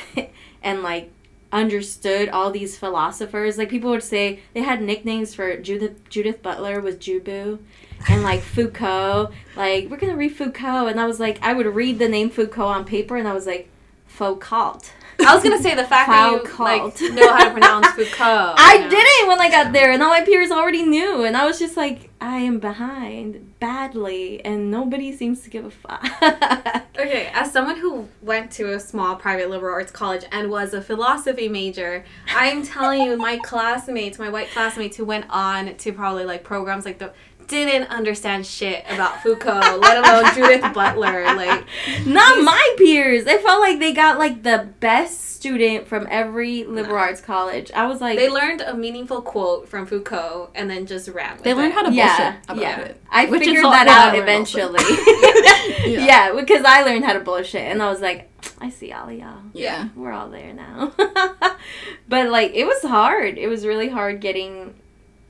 and, like, understood all these philosophers. Like, people would say they had nicknames for Judith Butler was Jubu, and, like, Foucault. Like, we're going to read Foucault. And I was like, I would read the name Foucault on paper, and I was like, Foucault. I was going to say the fact that you, like, know how to pronounce Foucault. I didn't when I got there, and all my peers already knew, and I was just like, I am behind badly, and nobody seems to give a fuck. Okay, as someone who went to a small private liberal arts college and was a philosophy major, I'm telling you, my white classmates who went on to probably, like, programs like the... didn't understand shit about Foucault, let alone Judith Butler. Like, not my peers. It felt like they got, like, the best student from every liberal arts college. I was like... They learned a meaningful quote from Foucault and then just ran with it. They learned how to bullshit about it. I figured that out eventually. Yeah, because I learned how to bullshit, and I was like, I see all of y'all. Yeah. We're all there now. But, like, it was hard. It was really hard getting...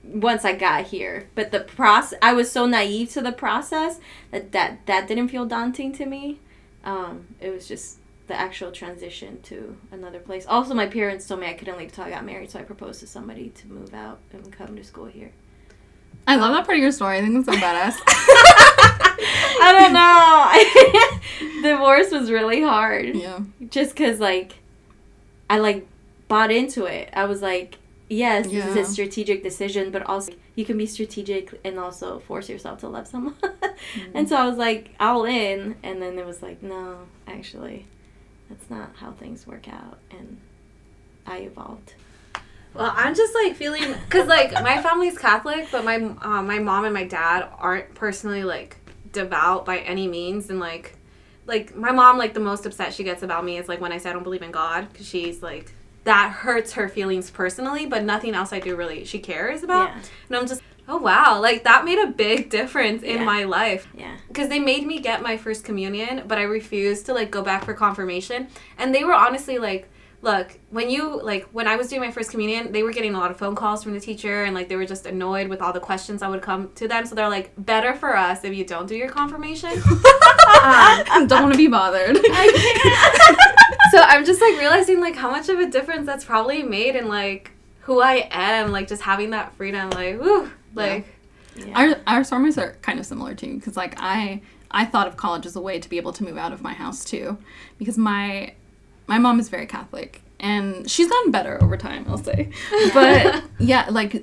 once I got here, but the process, I was so naive to the process that didn't feel daunting to me. It was just the actual transition to another place. Also, my parents told me I couldn't leave till I got married, so I proposed to somebody to move out and come to school here. I love that part of your story. I think that's so badass. I don't know. Divorce was really hard. Yeah. Just because, like, I, like, bought into it. I was like, yes, yeah, this is a strategic decision, but also you can be strategic and also force yourself to love someone. And so I was like, all in, and then it was like, no, actually, that's not how things work out, and I evolved. Well, I'm just, like, feeling, because, like, my family's Catholic, but my mom and my dad aren't personally, like, devout by any means, and, like my mom, like, the most upset she gets about me is, like, when I say I don't believe in God, because she's, like... that hurts her feelings personally, but nothing else I do really she cares about. Yeah. And I'm just, oh, wow, like, that made a big difference in my life. Yeah. Because they made me get my first communion, but I refused to, like, go back for confirmation. And they were honestly like, look, when I was doing my first communion, they were getting a lot of phone calls from the teacher, and, like, they were just annoyed with all the questions that would come to them. So they're like, better for us if you don't do your confirmation. I don't want to be bothered. I can't. So I'm just, like, realizing, like, how much of a difference that's probably made in, like, who I am, like, just having that freedom, like, woo, like. Yeah. Yeah. Our stories are kind of similar, too, because, like, I thought of college as a way to be able to move out of my house, too, because my mom is very Catholic, and she's gotten better over time, I'll say. But, yeah, like,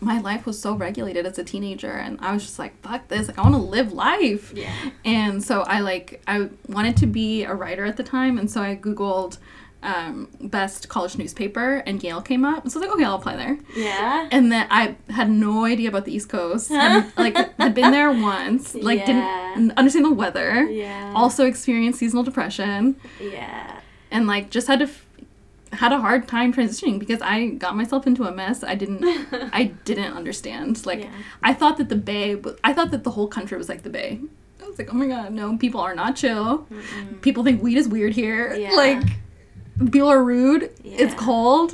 my life was so regulated as a teenager, and I was just like, fuck this, like, I want to live life. Yeah. And so I wanted to be a writer at the time, and so I Googled best college newspaper, and Yale came up. So I was like, okay, I'll apply there. Yeah. And then I had no idea about the East Coast. And, like, I'd been there once. Like, didn't understand the weather. Yeah. Also experienced seasonal depression. Yeah. And, like, just had a hard time transitioning because I got myself into a mess. I didn't understand. Like, yeah. I thought that the whole country was like the Bay. I was like, oh my God, no, people are not chill. Mm-mm. People think weed is weird here. Yeah. Like, people are rude. Yeah. It's cold.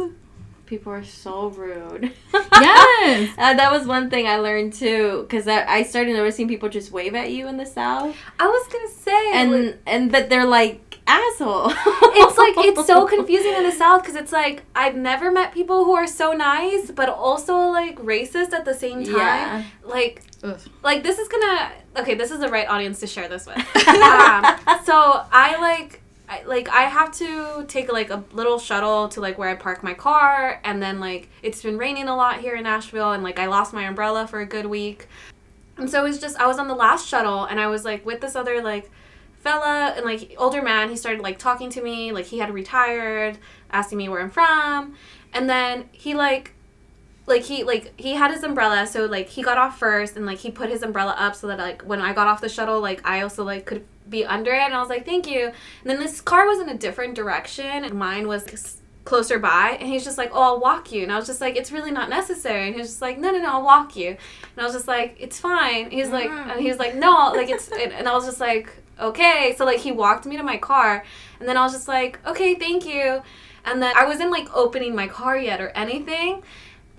People are so rude. Yes. That was one thing I learned, too, because I started noticing people just wave at you in the South. I was going to say. But they're like, asshole. It's like, it's so confusing in the South because it's like, I've never met people who are so nice, but also, like, racist at the same time. Yeah. Like, ugh. Like, this is gonna... Okay, this is the right audience to share this with. I have to take, like, a little shuttle to, like, where I park my car, and then, like, it's been raining a lot here in Nashville, and, like, I lost my umbrella for a good week. And so it was just... I was on the last shuttle, and I was, like, with this other, like, fella, and, like, older man. He started, like, talking to me. Like, he had retired, asking me where I'm from. And then he, he had his umbrella, so, like, he got off first, and, like, he put his umbrella up so that, like, when I got off the shuttle, like, I also, like, could be under it. And I was like, thank you. And then this car was in a different direction, and mine was closer by, and he's just like, oh, I'll walk you. And I was just like, it's really not necessary. And he was just like, no, I'll walk you. And I was just like, it's fine. He's like, and he was like, no, like, it's, and I was just like, okay. So, like, he walked me to my car, and then I was just like, okay, thank you. And then I wasn't, like, opening my car yet or anything.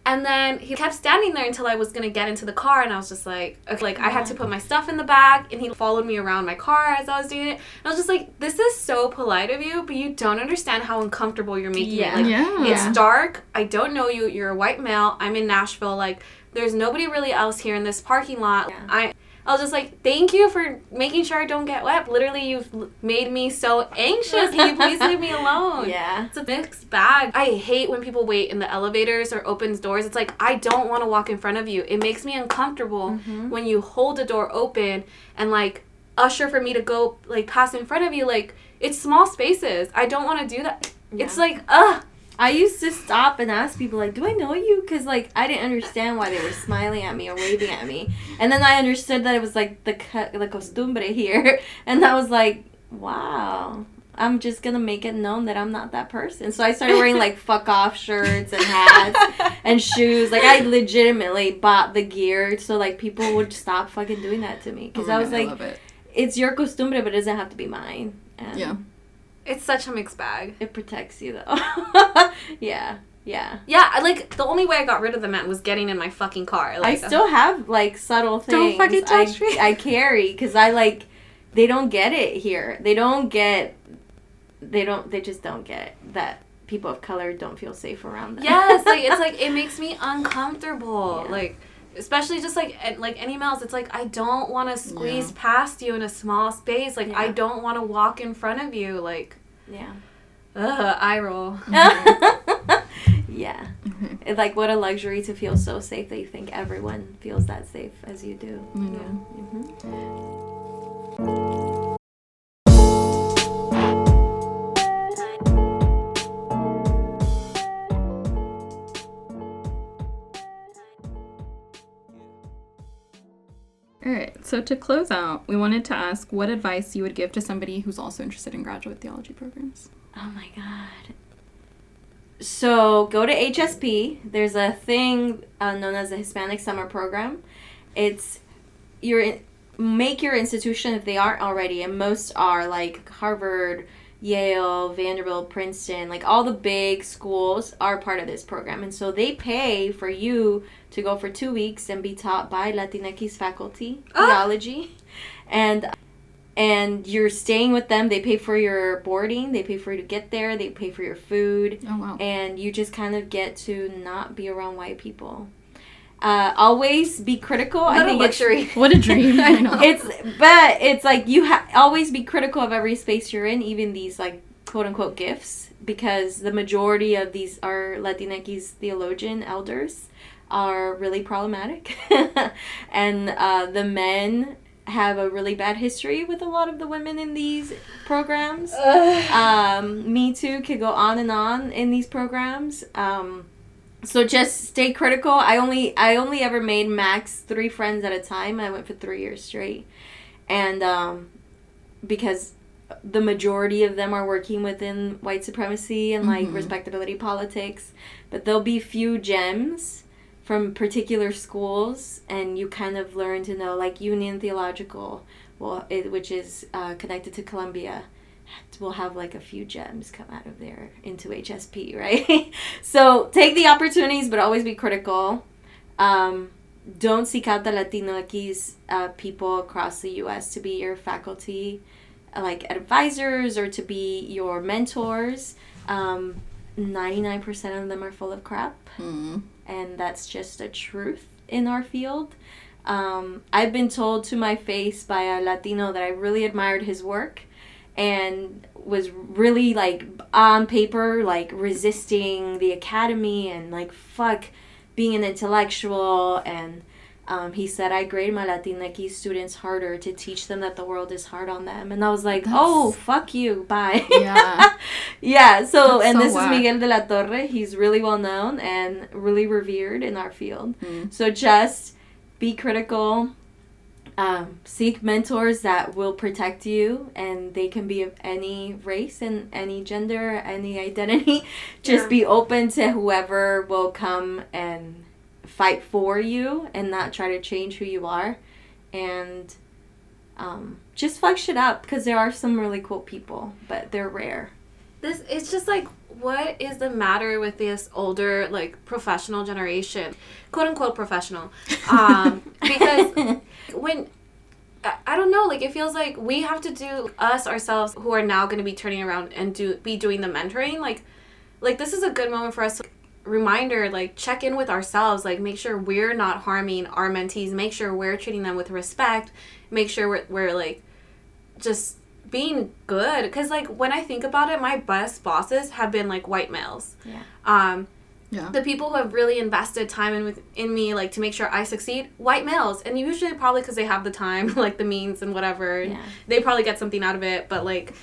And then he kept standing there until I was going to get into the car, and I was just like, okay, like, I had to put my stuff in the back, and he followed me around my car as I was doing it. And I was just like, this is so polite of you, but you don't understand how uncomfortable you're making me. Like, it's dark. I don't know you. You're a white male. I'm in Nashville. Like, there's nobody really else here in this parking lot. Yeah. I was just like, thank you for making sure I don't get wet. Literally, you've made me so anxious. Can you please leave me alone? Yeah. It's a mixed bag. I hate when people wait in the elevators or opens doors. It's like, I don't want to walk in front of you. It makes me uncomfortable when you hold the door open and, like, usher for me to go, like, pass in front of you. Like, it's small spaces. I don't want to do that. Yeah. It's like, ugh. I used to stop and ask people, like, do I know you? Because, like, I didn't understand why they were smiling at me or waving at me. And then I understood that it was, like, the costumbre here. And I was like, wow, I'm just going to make it known that I'm not that person. So I started wearing, like, fuck off shirts and hats and shoes. Like, I legitimately bought the gear so, like, people would stop fucking doing that to me. Because I was like, it's your costumbre, but it doesn't have to be mine. And yeah. It's such a mixed bag. It protects you, though. Yeah. Yeah, like, the only way I got rid of the man was getting in my fucking car. Like, I still have, like, subtle things. Don't fucking touch me. I carry, because I, like, they don't get it here. They just don't get it, that people of color don't feel safe around them. Yes, like, it's like, it makes me uncomfortable. Yeah. Like, especially just, like any males, it's like, I don't want to squeeze past you in a small space. Like, I don't want to walk in front of you. Like, eye roll. Mm-hmm. Yeah. Mm-hmm. It's like, what a luxury to feel so safe that you think everyone feels that safe as you do. Mm-hmm. Yeah. Mm-hmm. All right, so to close out, we wanted to ask what advice you would give to somebody who's also interested in graduate theology programs. Oh, my God. So go to HSP. There's a thing known as the Hispanic Summer Program. It's make your institution, if they aren't already, and most are, like Harvard, Yale, Vanderbilt, Princeton, like all the big schools are part of this program. And so they pay for you to go for 2 weeks and be taught by Latinx faculty, theology. And you're staying with them. They pay for your boarding. They pay for you to get there. They pay for your food. Oh, wow. And you just kind of get to not be around white people. Always be critical. What I think it's what a dream. I know. It's like you always be critical of every space you're in, even these like quote unquote gifts, because the majority of these are Latinx theologian elders are really problematic, and the men have a really bad history with a lot of the women in these programs. Me Too could go on in these programs. So just stay critical. I only ever made max 3 friends at a time. I went for 3 years straight. And because the majority of them are working within white supremacy and like respectability politics, but there'll be few gems from particular schools, and you kind of learn to know, like Union Theological, which is connected to Columbia, will have like a few gems come out of there into HSP, right? So take the opportunities, but always be critical. Don't seek out the Latinx people across the U.S. to be your faculty, like advisors, or to be your mentors. 99% of them are full of crap. Mm-hmm. And that's just a truth in our field. I've been told to my face by a Latino that I really admired his work and was really, like, on paper, like, resisting the academy and, like, fuck being an intellectual. And he said, I grade my Latinx students harder to teach them that the world is hard on them. And I was like, oh, fuck you, bye. Yeah. Yeah, so, that's and so this whack. Is Miguel de la Torre. He's really well known and really revered in our field. Mm. So just be critical. Seek mentors that will protect you, and they can be of any race and any gender, any identity. Just be open to whoever will come and fight for you and not try to change who you are. And just fuck shit up, because there are some really cool people, but they're rare. It's just like, what is the matter with this older, like, professional generation, quote unquote professional? Because when I don't know, like, it feels like we have to do us ourselves, who are now going to be turning around and doing the mentoring. Like this is a good moment for us to reminder, like, check in with ourselves, like, make sure we're not harming our mentees, make sure we're treating them with respect, make sure we're like, just being good. Because, like, when I think about it, my best bosses have been, like, white males. Yeah. The people who have really invested time in me, like, to make sure I succeed, white males. And usually probably because they have the time, like, the means and whatever. Yeah. They probably get something out of it, but, like,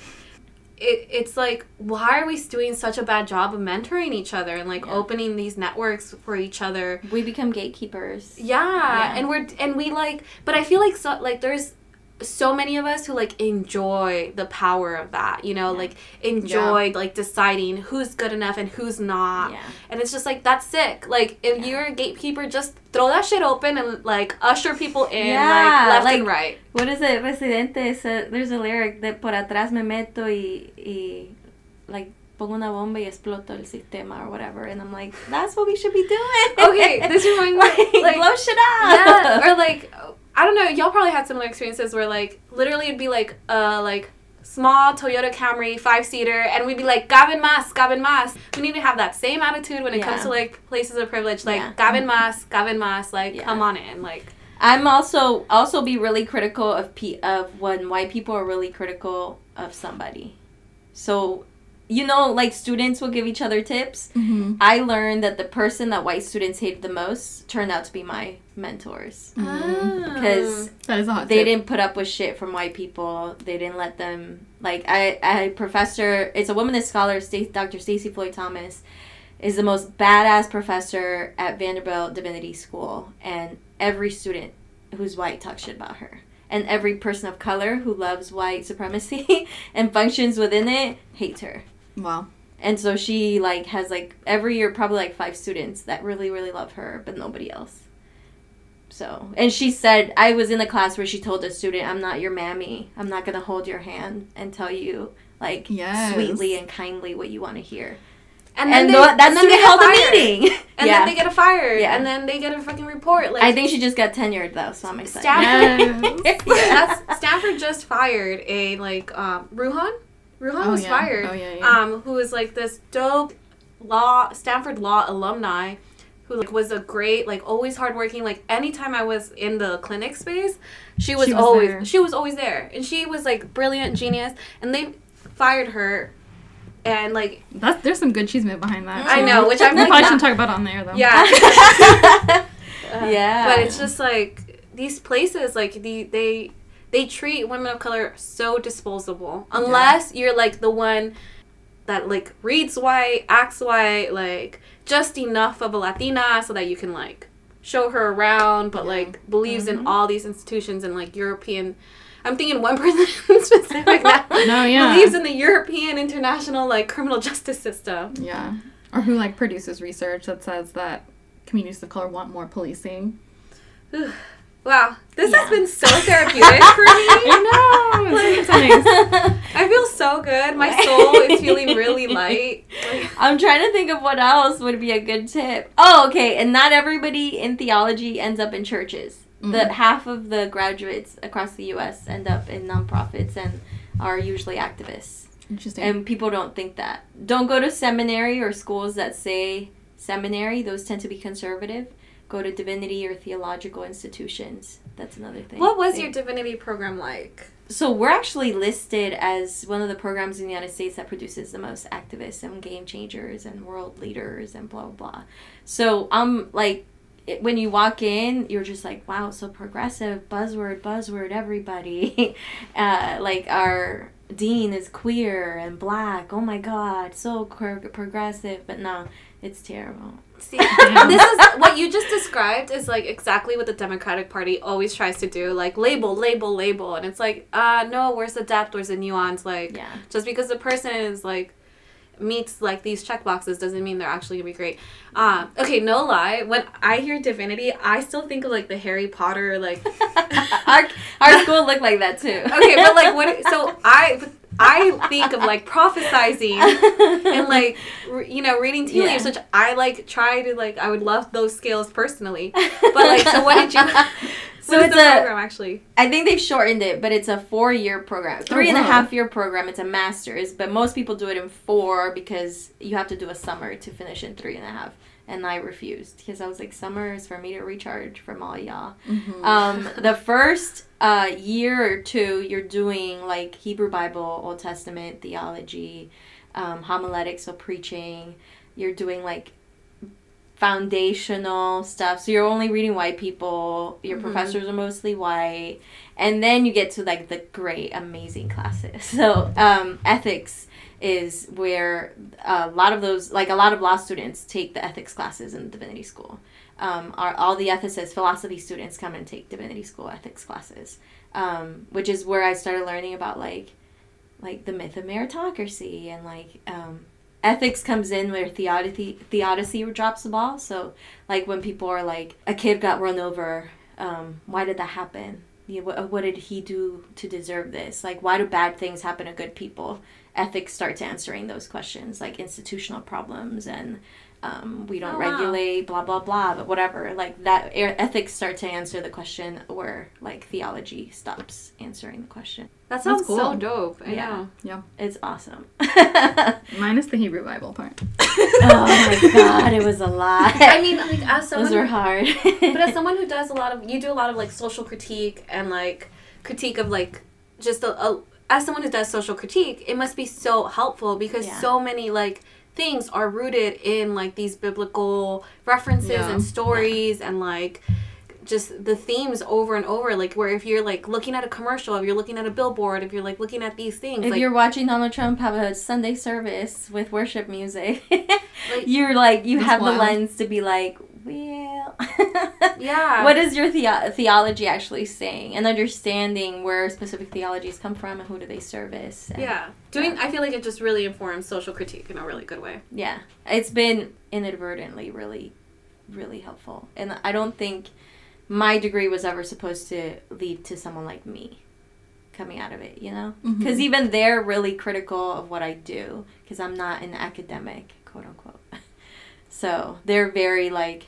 It's like, why are we doing such a bad job of mentoring each other and, like, opening these networks for each other? We become gatekeepers. Yeah. And we like, but I feel like, so, like, there's so many of us who, like, enjoy the power of that, you know, like, enjoy, like, deciding who's good enough and who's not. Yeah. And it's just, like, that's sick. Like, if you're a gatekeeper, just throw that shit open and, like, usher people in, like, left and right. What is it? Residente, there's a lyric that por atrás me meto y like, pongo una bomba y exploto el sistema or whatever. And I'm like, that's what we should be doing. Okay, this reminds me, like, blow shit up. Yeah, or, like, I don't know, y'all probably had similar experiences where, like, literally it'd be, like, a, like, small Toyota Camry 5-seater, and we'd be like, Gaben mas, Gaben mas. We need to have that same attitude when it comes to, like, places of privilege, like, Gaben mas, like, come on in, like. I'm also be really critical of when white people are really critical of somebody. So, you know, like, students will give each other tips. Mm-hmm. I learned that the person that white students hated the most turned out to be my mentors. Mm-hmm. Because they didn't put up with shit from white people. They didn't let them, like, I professor, it's a womanist scholar, Dr. Stacey Floyd-Thomas, is the most badass professor at Vanderbilt Divinity School. And every student who's white talks shit about her. And every person of color who loves white supremacy and functions within it hates her. Wow. And so she, like, has, like, every year probably, like, 5 students that really, really love her, but nobody else. So, and she said, I was in the class where she told a student, I'm not your mammy. I'm not going to hold your hand and tell you, like, sweetly and kindly what you want to hear. And then they held a meeting. And then they get a fire. Yeah. And then they get a fucking report. Like, I think she just got tenured, though, so I'm excited. Stanford just fired a, like, Ruhan? Ruhan was fired. Oh, yeah, yeah. Who was, like, this dope Stanford law alumni who, like, was a great, like, always hardworking. Like, anytime I was in the clinic space, she was always there. And she was, like, brilliant, genius. And they fired her. And, like, there's some good cheese behind that. I know, which I'm like, I shouldn't talk about on there, though. Yeah. But it's just, like, these places, like, they They treat women of color so disposable. Unless you're, like, the one that, like, reads white, acts white, like, just enough of a Latina so that you can, like, show her around, but, like, believes in all these institutions and, like, European... I'm thinking one person specific that believes in the European international, like, criminal justice system. Yeah. Or who, like, produces research that says that communities of color want more policing. Wow. This has been so therapeutic for me. I know. It's nice. I feel so good. My soul is feeling really light. Like, I'm trying to think of what else would be a good tip. Oh, okay. And not everybody in theology ends up in churches. That half of the graduates across the U.S. end up in nonprofits and are usually activists. Interesting. And people don't think that. Don't go to seminary or schools that say seminary. Those tend to be conservative. Go to divinity or theological institutions. That's another thing. What was your divinity program like? So we're actually listed as one of the programs in the United States that produces the most activists and game changers and world leaders and blah, blah, blah. So I'm like... when you walk in, you're just like, wow, so progressive, buzzword, buzzword, everybody. Like, our dean is queer and black. Oh, my God, so progressive. But no, it's terrible. See, this is what you just described is, like, exactly what the Democratic Party always tries to do. Like, label, label, label. And it's like, no, where's the depth? Where's the nuance? Like, just because the person is, like, meets, like, these check boxes doesn't mean they're actually gonna be great. Okay, no lie, when I hear divinity, I still think of, like, the Harry Potter, like... our school looked like that, too. Okay, but, like, what... So, I think of, like, prophesizing and, like, reading tea leaves, which I, like, try to, like... I would love those skills personally. But, like, so what did you... So it's a program, actually. I think they've shortened it, but it's a 4-year program. 3.5-year program. It's a master's, but most people do it in 4 because you have to do a summer to finish in 3.5. And I refused because I was like, summer is for me to recharge from all y'all. Mm-hmm. The first year or two, you're doing, like, Hebrew Bible, Old Testament, theology, homiletics, so preaching. You're doing, like, foundational stuff, so you're only reading white people, your professors are mostly white, and then you get to, like, the great amazing classes. So ethics is where a lot of those, like, a lot of law students take the ethics classes in the divinity school. All the ethicists, philosophy students come and take divinity school ethics classes, which is where I started learning about like the myth of meritocracy and ethics comes in where theodicy drops the ball. So, like, when people are like, a kid got run over, why did that happen? What did he do to deserve this? Like, why do bad things happen to good people? Ethics starts answering those questions, like institutional problems and we don't regulate, blah, blah, blah, but whatever. Like, that ethics start to answer the question where, like, theology stops answering the question. That sounds cool. So dope. Yeah. Yeah. It's awesome. Minus the Hebrew Bible part. Oh, my God. It was a lot. I mean, like, as someone... Those were hard. But as someone who does a lot of... You do a lot of, like, social critique and, like, critique of, like, just as someone who does social critique, it must be so helpful because so many, like... things are rooted in, like, these biblical references and stories and, like, just the themes over and over, like, where if you're, like, looking at a commercial, if you're looking at a billboard, if you're, like, looking at these things. If, like, you're watching Donald Trump have a Sunday service with worship music, like, you're, like, you have the lens to be, like, well, what is your theology actually saying? And understanding where specific theologies come from and who do they service. And, I feel like it just really informs social critique in a really good way. Yeah. It's been inadvertently really, really helpful. And I don't think... my degree was ever supposed to lead to someone like me coming out of it, you know? Because even they're really critical of what I do because I'm not an academic, quote unquote. So they're very like...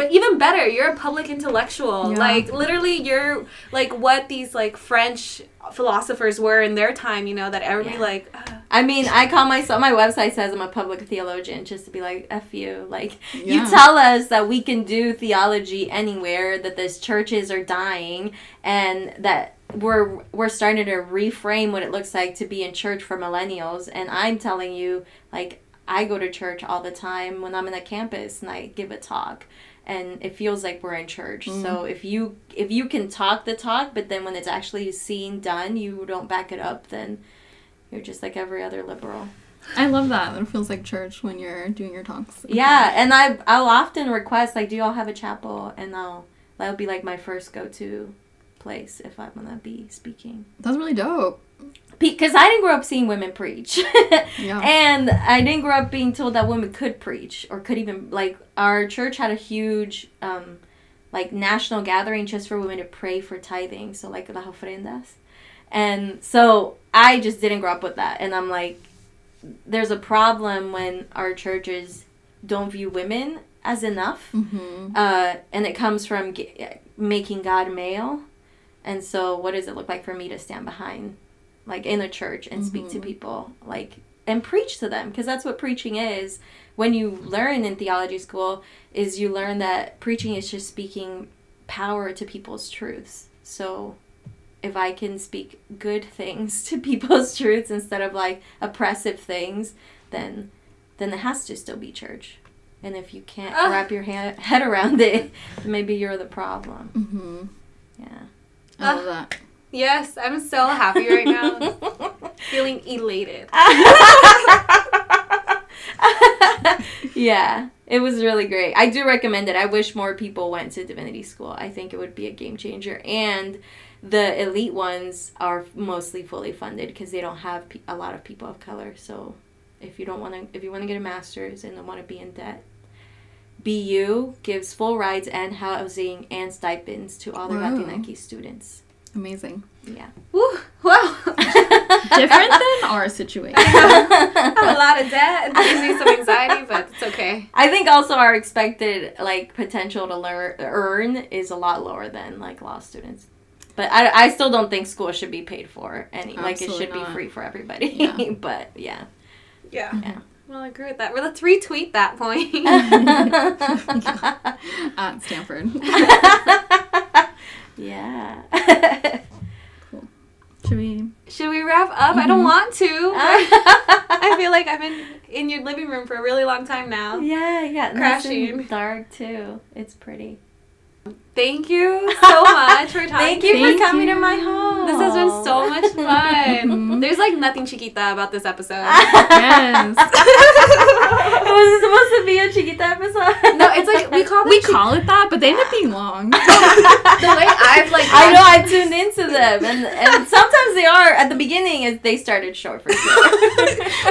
But even better, you're a public intellectual. Yeah. Like, literally, you're, like, what these, like, French philosophers were in their time, you know, that everybody, like... I mean, I call myself... My website says I'm a public theologian, just to be like, F you. Like, you tell us that we can do theology anywhere, that these churches are dying, and that... we're starting to reframe what it looks like to be in church for millennials, and I'm telling you, like, I go to church all the time when I'm in a campus and I give a talk. and it feels like we're in church. Mm. So if you can talk the talk, but then when it's actually seen done, you don't back it up, then you're just like every other liberal. I love that. It feels like church when you're doing your talks. Yeah, and I'll often request, like, do y'all have a chapel? And that'll be like my first go-to place if I'm gonna be speaking. That's really dope. Because I didn't grow up seeing women preach. Yeah. And I didn't grow up being told that women could preach or could even, like, our church had a huge, national gathering just for women to pray for tithing. So, like, las ofrendas. And so I just didn't grow up with that. And I'm like, there's a problem when our churches don't view women as enough. Mm-hmm. And it comes from making God male. And so what does it look like for me to stand behind, like, in a church and speak mm-hmm. to people, like, and preach to them? Because that's what preaching is. When you learn in theology school is you learn that preaching is just speaking power to people's truths. So if I can speak good things to people's truths instead of, like, oppressive things, then it has to still be church. And if you can't wrap your head around it, maybe you're the problem. Mm-hmm. Yeah. I love that. Yes, I'm so happy right now. Feeling elated. Yeah, it was really great. I do recommend it. I wish more people went to divinity school. I think it would be a game changer. And the elite ones are mostly fully funded because they don't have a lot of people of color. So if you want to get a master's and don't want to be in debt, BU gives full rides and housing and stipends to all the Latinx students. Amazing. Yeah. Woo! Wow. Different than our situation. A lot of debt. It gives me some anxiety, but it's okay. I think also our expected, like, potential to earn is a lot lower than, like, law students. But I still don't think school should be paid for. It should be free for everybody. Yeah. But, yeah. Yeah. Yeah. Well, I agree with that. Well, let's retweet that point. At Stanford. Yeah. Cool. Should we wrap up? Mm-hmm. I don't want to. I feel like I've been in your living room for a really long time now. Yeah. Crashing. Nice dark too. It's pretty. Thank you so much for talking. Thank you for coming to my home. This has been so much fun. There's, like, nothing chiquita about this episode. Yes. Was it supposed to be a chiquita episode? No, it's like we call it that, but they end up being long. The way I tuned into them, and sometimes they are at the beginning. They started short for sure.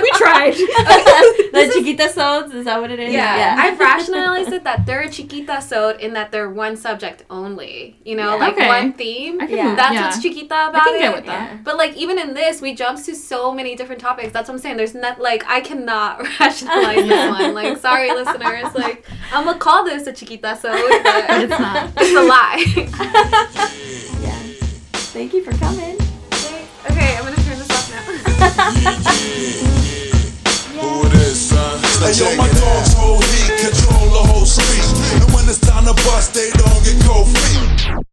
We tried. The chiquita sodes, is that what it is? Yeah. I've rationalized it that they're a chiquita sode in that they're one subject only, one theme. That's what's chiquita about. I can get with that. Yeah. But, like, even in this, we jump to so many different topics. That's what I'm saying. There's not, like, I cannot rationalize this one. Like, sorry, listeners. Like, I'm gonna call this a chiquita, so it's not. It's a lie. Yeah. Thank you for coming. Wait, okay, I'm gonna turn this off now. Who it is, son? Hey, yo, my dogs hold heat, control the whole street. And when it's time to bust, they don't get cold feet.